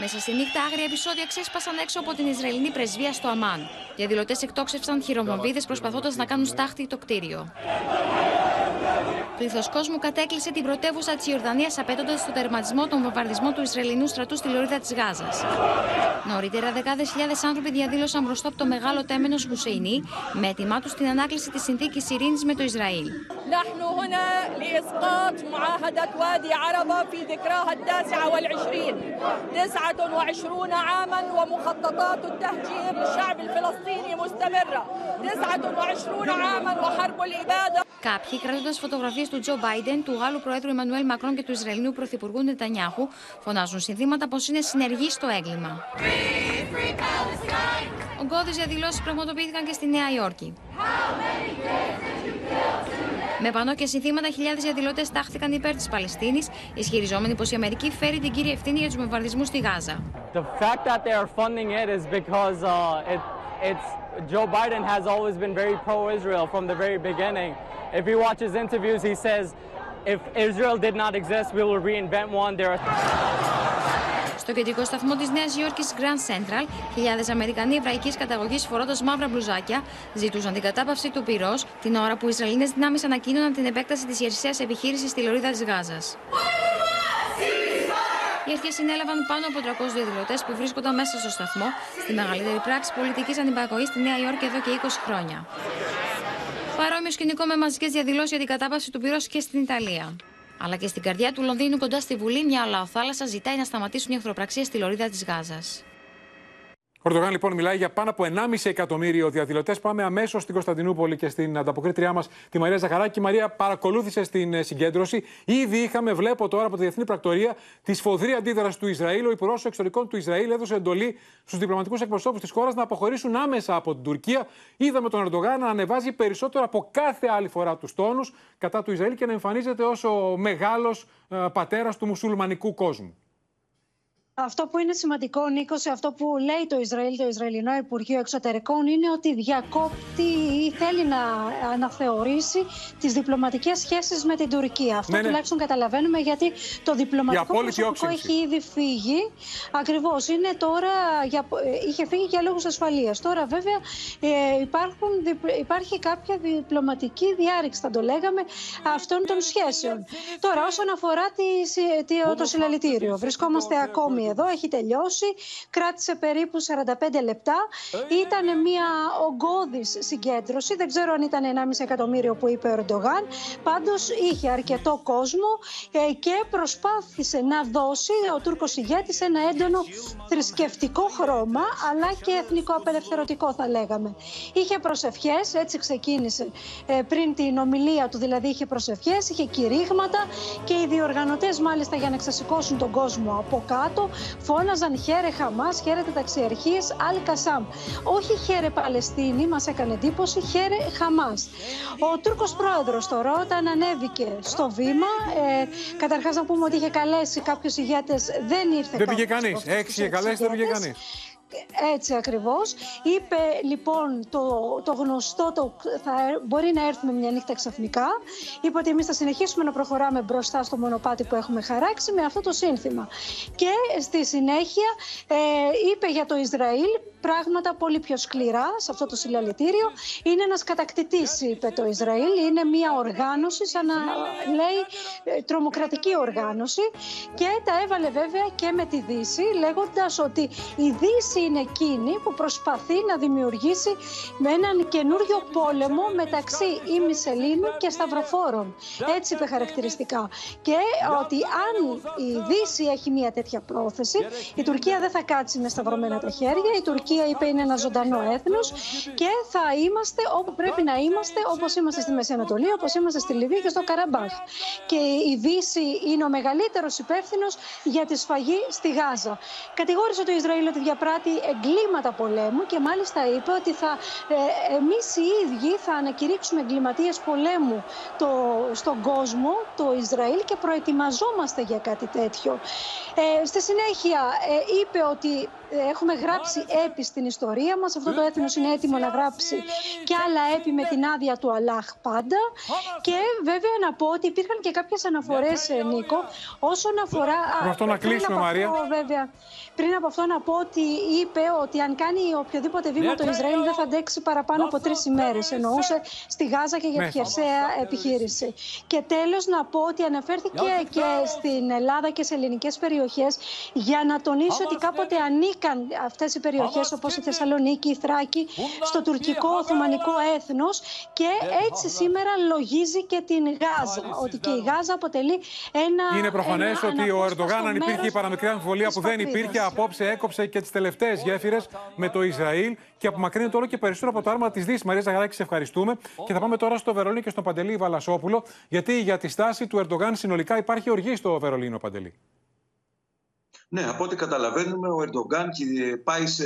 Μέσα στη νύχτα, άγρια επεισόδια ξέσπασαν έξω από την Ισραηλινή πρεσβεία στο Αμάν. Διαδηλωτές εκτόξευσαν χειρομοβίδες προσπαθώντας να κάνουν στάχτη το κτίριο. Πλήθος κόσμου κατέκλυσε την πρωτεύουσα της Ιορδανίας απαιτώντας το τερματισμό των βομβαρδισμών του Ισραηλινού στρατού στη λωρίδα της Γάζας. Νωρίτερα, δεκάδες χιλιάδες άνθρωποι διαδήλωσαν μπροστά από το μεγάλο τέμενος Χουσεϊνί με έτοιμά τους την ανάκληση της συνθήκης ειρήνης με το Ισραήλ. Κάποιοι, κρατώντας φωτογραφίες του Τζο Μπάιντεν, του Γάλλου Προέδρου Εμμανουέλ Μακρόν και του Ισραηλινού Πρωθυπουργού Νετανιάχου, φωνάζουν συνθήματα πως είναι συνεργοί στο έγκλημα. Ογκώδεις διαδηλώσεις πραγματοποιήθηκαν και στη Νέα Υόρκη. Με πανό και συνθήματα, χιλιάδες διαδηλωτές τάχθηκαν υπέρ της Παλαιστίνης, ισχυριζόμενοι πως η Αμερική φέρει την κύρια ευθύνη για τους βομβαρδισμούς στη Γάζα. Joe Biden has always been very pro-Israel from the very beginning. If he watches interviews, he says, if Israel did not exist, we will reinvent one. Στο κεντρικό σταθμό της Νέας Υόρκης Grand Central, χιλιάδες Αμερικανοί εβραϊκής καταγωγής φορώντας μαύρα μπλουζάκια ζητούσαν την κατάπαυση του πυρός, την ώρα που οι Ισραηλινές δυνάμεις ανακοίνωναν την επέκταση της χερσαίας επιχείρησης στη λωρίδα της Γάζας. Οι αρχές συνέλαβαν πάνω από 300 διαδηλωτές που βρίσκονταν μέσα στο σταθμό, στη μεγαλύτερη πράξη πολιτικής ανυπακοής στη Νέα Υόρκη εδώ και 20 χρόνια. Παρόμοιο σκηνικό με μαζικές διαδηλώσεις για την κατάπαυση του πυρός και στην Ιταλία. Αλλά και στην καρδιά του Λονδίνου, κοντά στη Βουλή, μια λαοθάλασσα ζητάει να σταματήσουν οι εχθροπραξίες στη λωρίδα της Γάζας. Ο Ερντογάν λοιπόν μιλάει για πάνω από 1,5 εκατομμύριο διαδηλωτές. Πάμε αμέσως στην Κωνσταντινούπολη και στην ανταποκρίτριά μας, τη Μαρία Ζαχαράκη. Μαρία, παρακολούθησε την συγκέντρωση. Ήδη είχαμε, βλέπω τώρα από τη Διεθνή Πρακτορία, τη σφοδρή αντίδραση του Ισραήλ. Ο Υπουργός Εξωτερικών του Ισραήλ έδωσε εντολή στους διπλωματικούς εκπροσώπους της χώρας να αποχωρήσουν άμεσα από την Τουρκία. Είδαμε τον Ερντογάν να ανεβάζει περισσότερο από κάθε άλλη φορά τους τόνους κατά του Ισραήλ και να εμφανίζεται ως ο μεγάλος πατέρας του μουσουλμανικού κόσμου. Αυτό που είναι σημαντικό, Νίκο, σε αυτό που λέει το Ισραήλ, το Ισραηλινό Υπουργείο Εξωτερικών, είναι ότι διακόπτει ή θέλει να αναθεωρήσει τις διπλωματικές σχέσεις με την Τουρκία. Αυτό τουλάχιστον καταλαβαίνουμε, γιατί το διπλωματικό προσωπικό έχει ήδη φύγει. Ακριβώς. Είχε φύγει για λόγους ασφαλείας. Τώρα, βέβαια, υπάρχει κάποια διπλωματική διάρρηξη, θα το λέγαμε, αυτών των σχέσεων. Τώρα, όσον αφορά το συλλαλητήριο, βρισκόμαστε ακόμη εδώ, έχει τελειώσει, κράτησε περίπου 45 λεπτά. Ήταν μια ογκώδης συγκέντρωση. Δεν ξέρω αν ήταν 1,5 εκατομμύριο που είπε ο Ερντογάν. Πάντως είχε αρκετό κόσμο και προσπάθησε να δώσει ο Τούρκος ηγέτης ένα έντονο θρησκευτικό χρώμα, αλλά και εθνικό απελευθερωτικό, θα λέγαμε. Είχε προσευχές, έτσι ξεκίνησε πριν την ομιλία του, δηλαδή είχε προσευχές, είχε κηρύγματα και οι διοργανωτές, μάλιστα για να ξεσηκώσουν τον κόσμο από κάτω, φώναζαν «Χαίρε Χαμάς, χαίρε τα ταξιαρχίες Αλ-Κασάμ». Όχι «Χαίρε Παλαιστίνη», μας έκανε εντύπωση, «Χαίρε Χαμάς». Ο Τούρκος πρόεδρος τώρα, όταν ανέβηκε στο βήμα, καταρχάς να πούμε ότι είχε καλέσει κάποιους ηγέτες, δεν ήρθε κάποιος. Δεν πήγε κανείς, έξι καλέσει, δεν πήγε κανείς. Έτσι ακριβώς. Είπε λοιπόν το γνωστό, μπορεί να έρθουμε μια νύχτα ξαφνικά. Είπε ότι εμείς θα συνεχίσουμε να προχωράμε μπροστά στο μονοπάτι που έχουμε χαράξει με αυτό το σύνθημα. Και στη συνέχεια είπε για το Ισραήλ πράγματα πολύ πιο σκληρά σε αυτό το συλλαλητήριο. Είναι ένας κατακτητής, είπε το Ισραήλ. Είναι μια οργάνωση, σαν να λέει τρομοκρατική οργάνωση. Και τα έβαλε βέβαια και με τη Δύση, λέγοντας ότι η Δύση είναι εκείνη που προσπαθεί να δημιουργήσει με έναν καινούριο πόλεμο μεταξύ ημισελήνου και σταυροφόρων. Έτσι είπε χαρακτηριστικά. Και ότι αν η Δύση έχει μια τέτοια πρόθεση, η Τουρκία δεν θα κάτσει με σταυρωμένα τα χέρια. Η Τουρκία Τουρκία, είπε, είναι ένα ζωντανό έθνος και θα είμαστε όπου πρέπει να είμαστε, όπως είμαστε στη Μέση Ανατολή, όπως είμαστε στη Λιβύη και στο Καραμπάχ. Και η Δύση είναι ο μεγαλύτερος υπεύθυνος για τη σφαγή στη Γάζα. Κατηγόρησε το Ισραήλ ότι διαπράττει εγκλήματα πολέμου και μάλιστα είπε ότι εμείς οι ίδιοι θα ανακηρύξουμε εγκληματίες πολέμου στον κόσμο, το Ισραήλ, και προετοιμαζόμαστε για κάτι τέτοιο. Στη συνέχεια είπε ότι έχουμε γράψει έπι στην ιστορία μας. Αυτό το έθνος είναι έτοιμο να γράψει και άλλα έπι με την άδεια του Αλλάχ πάντα. Και βέβαια να πω ότι υπήρχαν και κάποιες αναφορές, Νίκο, όσον αφορά... Με αυτό να κλείσουμε, Μαρία. Βέβαια, πριν από αυτό να πω ότι είπε ότι αν κάνει οποιοδήποτε βήμα το Ισραήλ δεν θα αντέξει παραπάνω από 3 ημέρες. Εννοούσε στη Γάζα και για τη χερσαία επιχείρηση. Και τέλος να πω ότι αναφέρθηκε και στην Ελλάδα και σε ελληνικές περιοχές για να τονίσω ότι κάποτε ανήκαν αυτές οι περιοχές, όπως η Θεσσαλονίκη, η Θράκη, στο τουρκικό Οθωμανικό έθνος, και έτσι σήμερα λογίζει και την Γάζα. Ότι και η Γάζα αποτελεί ένα... Είναι προφανές ότι ο Ερντογάν, αν υπήρχε η παραμικρή αμφιβολία που δεν υπήρχε, απόψε έκοψε και τις τελευταίες γέφυρες με το Ισραήλ και απομακρύνεται όλο και περισσότερο από το άρμα της Δύσης. Μαρία Ζαχαράκη, σε ευχαριστούμε. Και θα πάμε τώρα στο Βερολίνο και στον Παντελή Βαλασόπουλο, γιατί για τη στάση του Ερντογάν συνολικά υπάρχει οργή στο Βερολίνο, Παντελή. Ναι, από ό,τι καταλαβαίνουμε, ο Ερντογάν πάει σε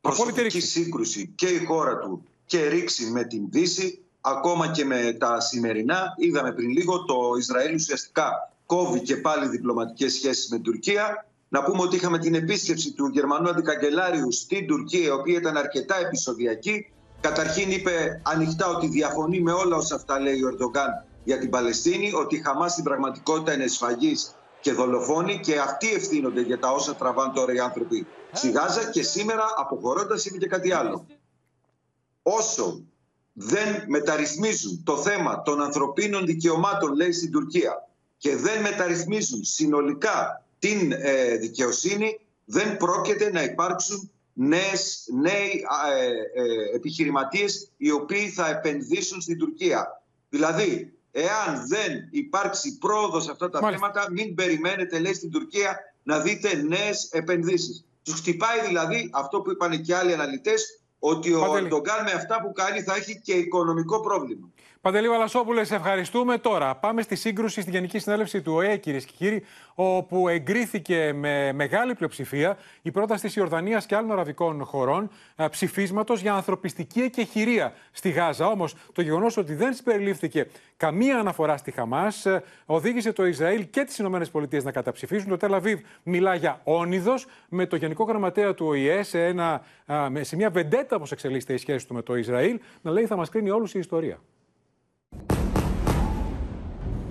προσωπική σύγκρουση και η χώρα του και ρήξη με την Δύση, ακόμα και με τα σημερινά. Είδαμε πριν λίγο το Ισραήλ ουσιαστικά κόβει και πάλι διπλωματικές σχέσεις με την Τουρκία. Να πούμε ότι είχαμε την επίσκεψη του Γερμανού Αντικαγκελάριου στην Τουρκία, η οποία ήταν αρκετά επεισοδιακή. Καταρχήν είπε ανοιχτά ότι διαφωνεί με όλα όσα αυτά λέει ο Ερντογάν για την Παλαιστίνη, ότι η Χαμάς στην πραγματικότητα είναι σφαγής και δολοφόνοι και αυτοί ευθύνονται για τα όσα τραβάνε τώρα οι άνθρωποι στη Γάζα, και σήμερα αποχωρώντας είπε και κάτι άλλο. Όσο δεν μεταρρυθμίζουν το θέμα των ανθρωπίνων δικαιωμάτων, λέει, στην Τουρκία, και δεν μεταρρυθμίζουν συνολικά την δικαιοσύνη, δεν πρόκειται να υπάρξουν νέοι επιχειρηματίες οι οποίοι θα επενδύσουν στην Τουρκία. Δηλαδή, εάν δεν υπάρξει πρόοδος σε αυτά τα θέματα, μην περιμένετε, λέει, στην Τουρκία να δείτε νέες επενδύσεις. Τους χτυπάει δηλαδή αυτό που είπαν και άλλοι αναλυτές, ότι ο Ερντογάν με αυτά που κάνει θα έχει και οικονομικό πρόβλημα. Παντελή Βαλασόπουλε, σε ευχαριστούμε. Τώρα πάμε στη σύγκρουση στην Γενική Συνέλευση του ΟΕΕ, κυρίες και κύριοι, όπου εγκρίθηκε με μεγάλη πλειοψηφία η πρόταση της Ιορδανίας και άλλων αραβικών χωρών ψηφίσματος για ανθρωπιστική εκεχηρία στη Γάζα. Όμως το γεγονός ότι δεν συμπεριλήφθηκε καμία αναφορά στη Χαμάς οδήγησε το Ισραήλ και τις ΗΠΑ να καταψηφίσουν. Το Τελ Αβίβ μιλά για όνειδος, με το Γενικό Γραμματέα του ΟΗΕ σε μια βεντέτα, όπως εξελίσσεται η σχέση του με το Ισραήλ, να λέει θα μας κρίνει όλους η ιστορία.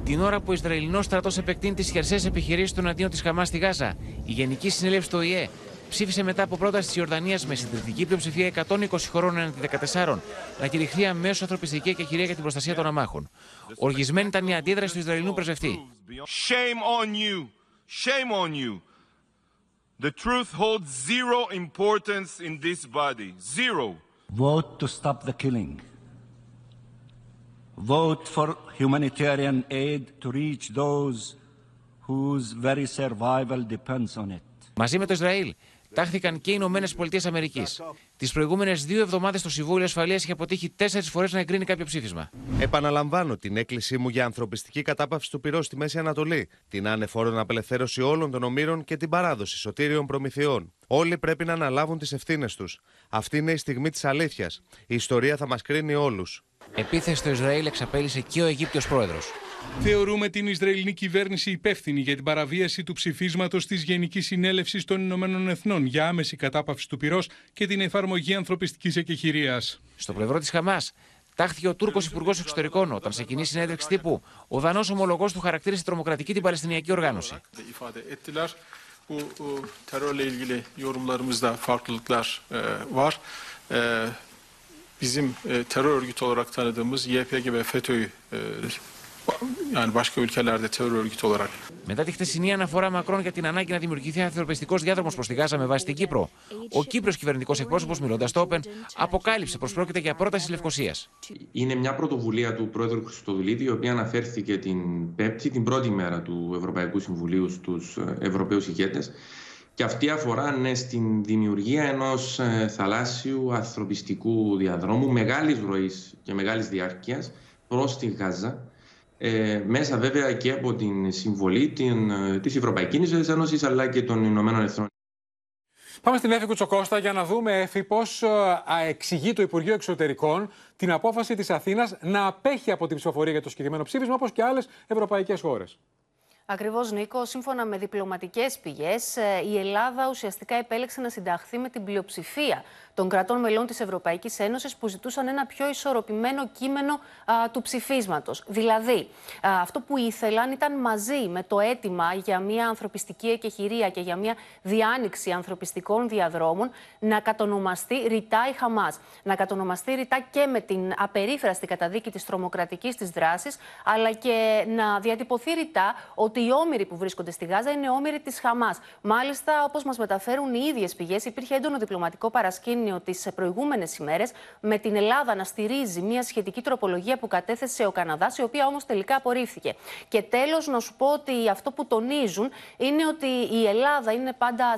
Την ώρα που ο Ισραηλινός στρατός επεκτείνει τις χερσαίες επιχειρήσεις των αντίον της Χαμάς στη Γάζα, η Γενική Συνέλευση του ΟΗΕ ψήφισε μετά από πρόταση της Ιορδανίας με συντριπτική πλειοψηφία 120 χωρών έναντι 14 να κηρυχθεί αμέσως ανθρωπιστική εκεχηρία για την προστασία των αμάχων. Οργισμένη ήταν η αντίδραση του Ισραηλινού πρεσβευτή. Shame on you. Shame on you. The truth holds zero importance in this body. Zero. Vote to stop the killing. Vote for humanitarian aid to reach those whose very survival depends on it. Μαζί με το Ισραήλ τάχθηκαν και οι ΗΠΑ. Τις προηγούμενες 2 εβδομάδες το Συμβούλιο Ασφαλείας είχε αποτύχει 4 φορές να εγκρίνει κάποιο ψήφισμα. Επαναλαμβάνω την έκκλησή μου για ανθρωπιστική κατάπαυση του πυρός στη Μέση Ανατολή, την ανεφόρον απελευθέρωση όλων των ομήρων και την παράδοση σωτήριων προμηθειών. Όλοι πρέπει να αναλάβουν τις ευθύνες τους. Αυτή είναι η στιγμή της αλήθειας. Η ιστορία θα μας κρίνει όλους. Επίθεση στο Ισραήλ εξαπέλυσε και ο Αιγύπτιος πρόεδρος. Θεωρούμε την Ισραηλινή κυβέρνηση υπεύθυνη για την παραβίαση του ψηφίσματος της Γενικής Συνέλευσης των Ηνωμένων Εθνών για άμεση κατάπαυση του πυρός και την εφαρμογή ανθρωπιστικής εκεχηρίας. Στο πλευρό της Χαμάς τάχθηκε ο Τούρκος Υπουργός Εξωτερικών όταν σε κοινή συνέντευξη τύπου ο Δανός ομολογός του χαρακτήρισε τρομοκρατική την Παλαιστινιακή οργάνωση. Bizim terör örgütü olarak tanıdığımız YPG ve FETÖ'yü yani başka ülkelerde terör örgütü olarak. Μετά τη χτεσινή αναφορά Μακρόν για την ανάγκη να δημιουργηθεί ανθρωπιστικός διάδρομος προς τη Γάζα με βάση την Κύπρο, ο Κύπριος κυβερνητικός εκπρόσωπος, μιλώντας στο OPEN, αποκάλυψε πως πρόκειται για πρόταση της Λευκωσίας. Είναι μια πρωτοβουλία του πρόεδρου Χριστοδουλίδη, η οποία αναφέρθηκε την Πέμπτη, την πρώτη μέρα του Ευρωπαϊκού Συμβουλίου, στους Ευρωπαίους ηγέτες. και αυτή αφορά στην δημιουργία ενός θαλάσσιου ανθρωπιστικού διαδρόμου μεγάλης ροής και μεγάλης διάρκειας προς τη Γάζα, μέσα βέβαια και από την συμβολή της Ευρωπαϊκής Ένωσης αλλά και των Ηνωμένων Εθνών. Πάμε στην Έφη Κουτσοκώστα για να δούμε, Έφη, πώς εξηγεί το Υπουργείο Εξωτερικών την απόφαση της Αθήνας να απέχει από την ψηφοφορία για το συγκεκριμένο ψήφισμα, όπως και άλλες ευρωπαϊκές χώρες. Ακριβώς, Νίκο, σύμφωνα με διπλωματικές πηγές, η Ελλάδα ουσιαστικά επέλεξε να συνταχθεί με την πλειοψηφία των κρατών μελών της Ευρωπαϊκής Ένωσης που ζητούσαν ένα πιο ισορροπημένο κείμενο του ψηφίσματος. Δηλαδή, αυτό που ήθελαν ήταν μαζί με το αίτημα για μια ανθρωπιστική εκεχηρία και για μια διάνοιξη ανθρωπιστικών διαδρόμων να κατονομαστεί ρητά η Χαμάς. Να κατονομαστεί ρητά και με την απερίφραστη καταδίκη της τρομοκρατικής της δράσης, αλλά και να διατυπωθεί ρητά ότι οι όμηροι που βρίσκονται στη Γάζα είναι όμηροι της Χαμάς. Μάλιστα, όπως μας μεταφέρουν οι ίδιες πηγές, υπήρχε έντονο διπλωματικό παρασκήνιο τις προηγούμενες ημέρες με την Ελλάδα να στηρίζει μια σχετική τροπολογία που κατέθεσε ο Καναδάς, η οποία όμως τελικά απορρίφθηκε. Και τέλος, να σου πω ότι αυτό που τονίζουν είναι ότι η Ελλάδα είναι πάντα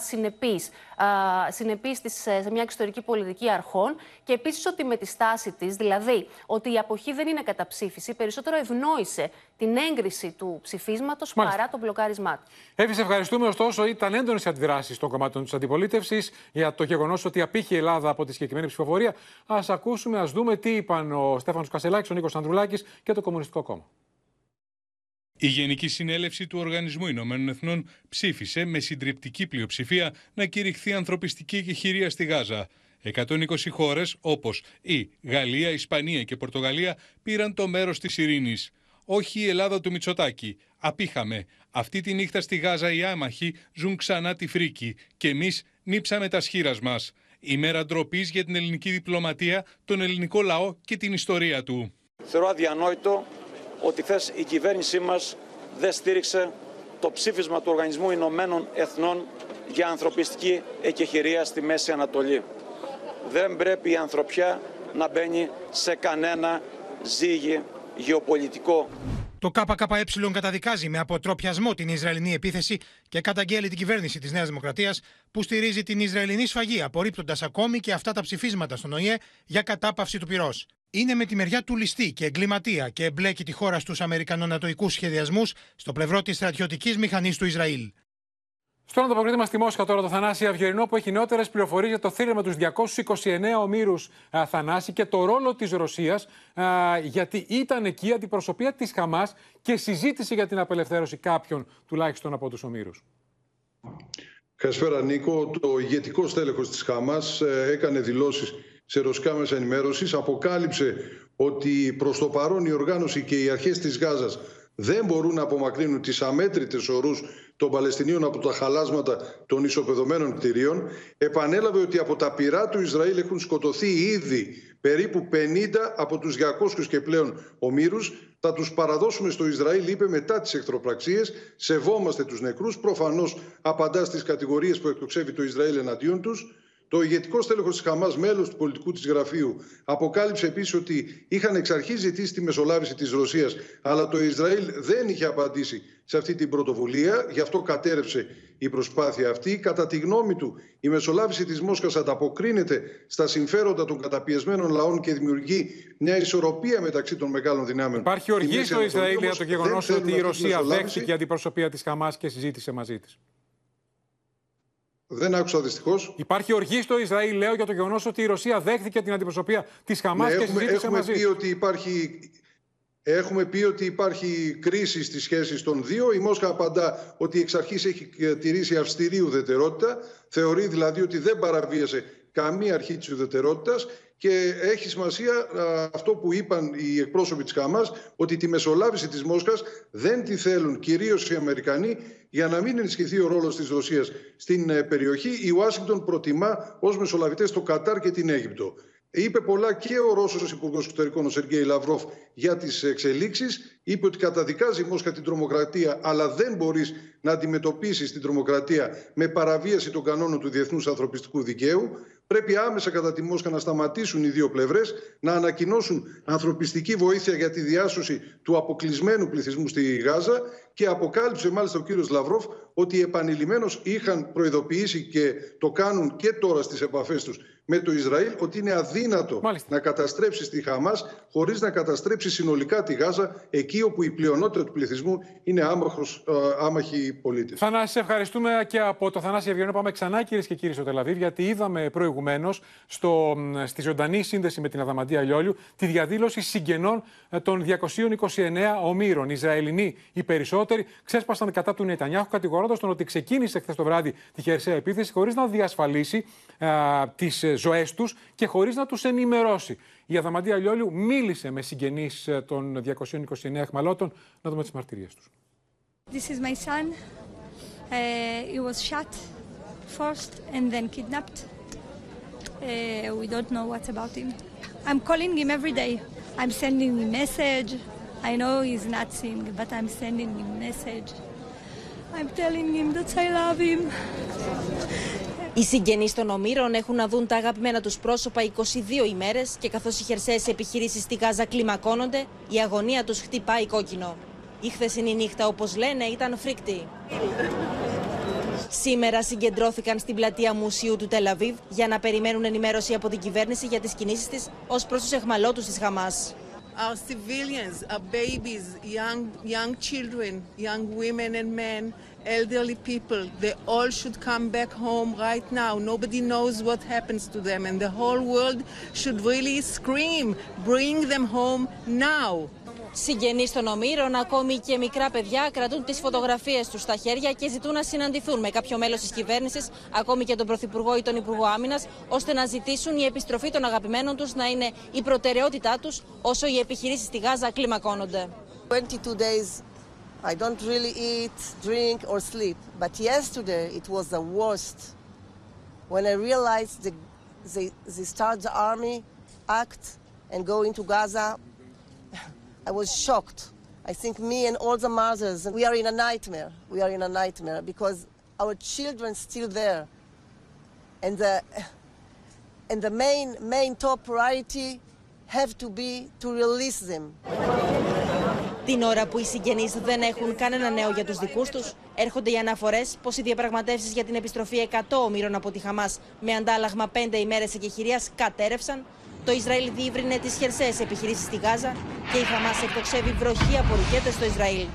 συνεπής σε μια εξωτερική πολιτική αρχών και επίσης ότι με τη στάση της, δηλαδή ότι η αποχή δεν είναι καταψήφιση, περισσότερο ευνόησε την έγκριση του ψηφίσματος παρά το μπλοκάρισμά του. Εύη, σε ευχαριστούμε. Ωστόσο, ήταν έντονες οι αντιδράσεις των κομμάτων της αντιπολίτευσης για το γεγονός ότι απήχε η Ελλάδα από τη συγκεκριμένη ψηφοφορία. Ας ακούσουμε, ας δούμε τι είπαν ο Στέφανος Κασελάκης, ο Νίκος Ανδρουλάκης και το Κομμουνιστικό Κόμμα. Η Γενική Συνέλευση του Οργανισμού Ηνωμένων Εθνών ψήφισε με συντριπτική πλειοψηφία να κηρυχθεί ανθρωπιστική εκεχηρία στη Γάζα. 120 χώρες όπως η Γαλλία, Ισπανία και Πορτογαλία πήραν το μέρος της ειρήνης. Όχι η Ελλάδα του Μητσοτάκη. Απήχαμε. Αυτή τη νύχτα στη Γάζα οι άμαχοι ζουν ξανά τη φρίκη. Και εμείς νύψαμε τα σχήρας μας. Ημέρα ντροπής για την ελληνική διπλωματία, τον ελληνικό λαό και την ιστορία του. Θεωρώ αδιανόητο ότι χθες η κυβέρνησή μας δεν στήριξε το ψήφισμα του Οργανισμού Ηνωμένων Εθνών για ανθρωπιστική εκεχηρία στη Μέση Ανατολή. Δεν πρέπει η ανθρωπιά να μπαίνει σε κανένα ζύγι γεωπολιτικό. Το ΚΚΕ καταδικάζει με αποτροπιασμό την Ισραηλινή επίθεση και καταγγέλει την κυβέρνηση της Νέας Δημοκρατίας που στηρίζει την Ισραηλινή σφαγή, απορρίπτοντας ακόμη και αυτά τα ψηφίσματα στον ΟΗΕ για κατάπαυση του πυρός. Είναι με τη μεριά του ληστή και εγκληματία και εμπλέκει τη χώρα στους αμερικανονατοικούς σχεδιασμούς στο πλευρό της στρατιωτικής μηχανής του Ισραήλ. Στον ανταποκριτή μας στη Μόσχα τώρα, το Θανάση Αυγερεινό, που έχει νεότερες πληροφορίες για το θύραμα τους 229 ομήρους, Θανάση, και το ρόλο της Ρωσίας, γιατί ήταν εκεί η αντιπροσωπεία της Χαμάς και συζήτηση για την απελευθέρωση κάποιων τουλάχιστον από τους ομήρους. Καλησπέρα, Νίκο. Το ηγετικό στέλεχος της Χαμάς έκανε δηλώσεις σε ρωσικά μέσα ενημέρωσης, αποκάλυψε ότι προς το παρόν η οργάνωση και οι αρχές της Γάζας δεν μπορούν να απομακρύνουν τις αμέτρητες ορούς των Παλαιστινίων από τα χαλάσματα των ισοπεδωμένων κτηρίων. Επανέλαβε ότι από τα πυρά του Ισραήλ έχουν σκοτωθεί ήδη περίπου 50 από τους 200 και πλέον ομήρους. Θα τους παραδώσουμε στο Ισραήλ, είπε, μετά τις εχθροπραξίες. Σεβόμαστε τους νεκρούς. Προφανώς απαντά στις κατηγορίες που εκτοξεύει το Ισραήλ εναντίον τους. Το ηγετικό στέλεχος της Χαμάς, μέλος του πολιτικού της γραφείου, αποκάλυψε επίσης ότι είχαν εξ αρχής ζητήσει τη μεσολάβηση της Ρωσίας, αλλά το Ισραήλ δεν είχε απαντήσει σε αυτή την πρωτοβουλία, γι' αυτό κατέρρευσε η προσπάθεια αυτή. Κατά τη γνώμη του, η μεσολάβηση της Μόσχας ανταποκρίνεται στα συμφέροντα των καταπιεσμένων λαών και δημιουργεί μια ισορροπία μεταξύ των μεγάλων δυνάμεων. Υπάρχει οργή στο Ισραήλ για το γεγονός ότι η Ρωσία δέχτηκε αντιπροσωπεία της Χαμάς και συζήτησε μαζί της. Δεν άκουσα, δυστυχώς. Υπάρχει οργή στο Ισραήλ, λέω, για το γεγονός ότι η Ρωσία δέχθηκε την αντιπροσωπεία της Χαμάς και συζήτησε μαζί. Έχουμε πει ότι υπάρχει κρίση στις σχέσεις των δύο. Η Μόσχα απαντά ότι εξ αρχής έχει τηρήσει αυστηρή ουδετερότητα. Θεωρεί δηλαδή ότι δεν παραβίασε καμία αρχή της ουδετερότητας. Και έχει σημασία αυτό που είπαν οι εκπρόσωποι της Χαμάς, ότι τη μεσολάβηση της Μόσχας δεν τη θέλουν κυρίως οι Αμερικανοί για να μην ενισχυθεί ο ρόλος της Ρωσίας στην περιοχή. Η Ουάσιγκτον προτιμά ως μεσολαβητές το Κατάρ και την Αίγυπτο. Είπε πολλά και ο Ρώσος Υπουργός Εξωτερικών, ο Σεργέη Λαυρόφ, για τις εξελίξεις. Είπε ότι καταδικάζει η Μόσχα την τρομοκρατία, αλλά δεν μπορείς να αντιμετωπίσεις την τρομοκρατία με παραβίαση των κανόνων του διεθνούς ανθρωπιστικού δικαίου. Πρέπει άμεσα κατά τη Μόσχα να σταματήσουν οι δύο πλευρές, να ανακοινώσουν ανθρωπιστική βοήθεια για τη διάσωση του αποκλεισμένου πληθυσμού στη Γάζα. Και αποκάλυψε μάλιστα ο κύριος Λαυρόφ ότι επανειλημμένως είχαν προειδοποιήσει και το κάνουν και τώρα στις επαφές τους με το Ισραήλ ότι είναι αδύνατο να καταστρέψει τη Χαμάς χωρίς να καταστρέψει συνολικά τη Γάζα, εκεί όπου η πλειονότητα του πληθυσμού είναι άμαχοι πολίτες. Θανάση, ευχαριστούμε. Και από το Θανάση Αυγερεινό πάμε ξανά, κυρίες και κύριοι, στο Τελ Αβίβ, γιατί είδαμε προηγουμένως στη ζωντανή σύνδεση με την Αδαμαντία Λιόλιου τη διαδήλωση συγγενών των 229 ομήρων. Ισραηλινοί οι περισσότεροι ξέσπασαν κατά του Νετανιάχου, κατηγορώντας τον ότι ξεκίνησε χθες το βράδυ τη χερσαία επίθεση χωρίς να διασφαλίσει τις ζωές τους και χωρίς να τους ενημερώσει. Η Αδαμαντία Λιόλιου μίλησε με συγγενείς των 229 αιχμαλώτων. Να δούμε τις μαρτυρίες τους. This is my son. He was shot first and then kidnapped. We don't know what's about him. I'm calling him every day. I'm sending him message. I know he's not seeing, but I'm sending him message. I'm telling him that I love him. Οι συγγενείς των ομήρων έχουν να δουν τα αγαπημένα τους πρόσωπα 22 ημέρες και καθώς οι χερσαίες επιχειρήσεις στη Γάζα κλιμακώνονται, η αγωνία τους χτυπάει κόκκινο. Η χθεσινή νύχτα, όπως λένε, ήταν φρίκτη. Σήμερα συγκεντρώθηκαν στην πλατεία Μουσείου του Τελ Αβίβ για να περιμένουν ενημέρωση από την κυβέρνηση για τις κινήσεις της ως προς τους αιχμαλώτους της Χαμάς. Our civilians are babies, young children, young women and men, elderly people. They all should come back home right now. Nobody knows what happens to them, and the whole world should really scream, bring them home now. Συγγενείς των ομήρων, ακόμη και μικρά παιδιά, κρατούν τις φωτογραφίες τους στα χέρια και ζητούν να συναντηθούν με κάποιο μέλος της κυβέρνησης, ακόμη και τον Πρωθυπουργό ή τον Υπουργό Άμυνας, ώστε να ζητήσουν η επιστροφή των αγαπημένων τους να είναι η προτεραιότητά τους, όσο οι επιχειρήσεις στη Γάζα κλιμακώνονται. 22 days I don't really eat, drink or sleep, but yesterday it was the worst. When I realized they start the army act and go into Gaza, I was shocked. I think me and all the mothers, we are in a nightmare. We are in a nightmare because our children still there. And the main top priority have to be to release them. Την ώρα που οι συγγενείς δεν έχουν κανένα νέο για τους δικούς τους, έρχονται οι αναφορές πως οι διαπραγματεύσεις για την επιστροφή 100 ομήρων από τη Χαμάς με αντάλλαγμα 5 ημέρες εκεχηρίας κατέρευσαν. Το Ισραήλ διήβρινε τις χερσαίες επιχειρήσεις στη Γάζα και η Χαμάς εκτοξεύει βροχή από ρουκέτες στο Ισραήλ.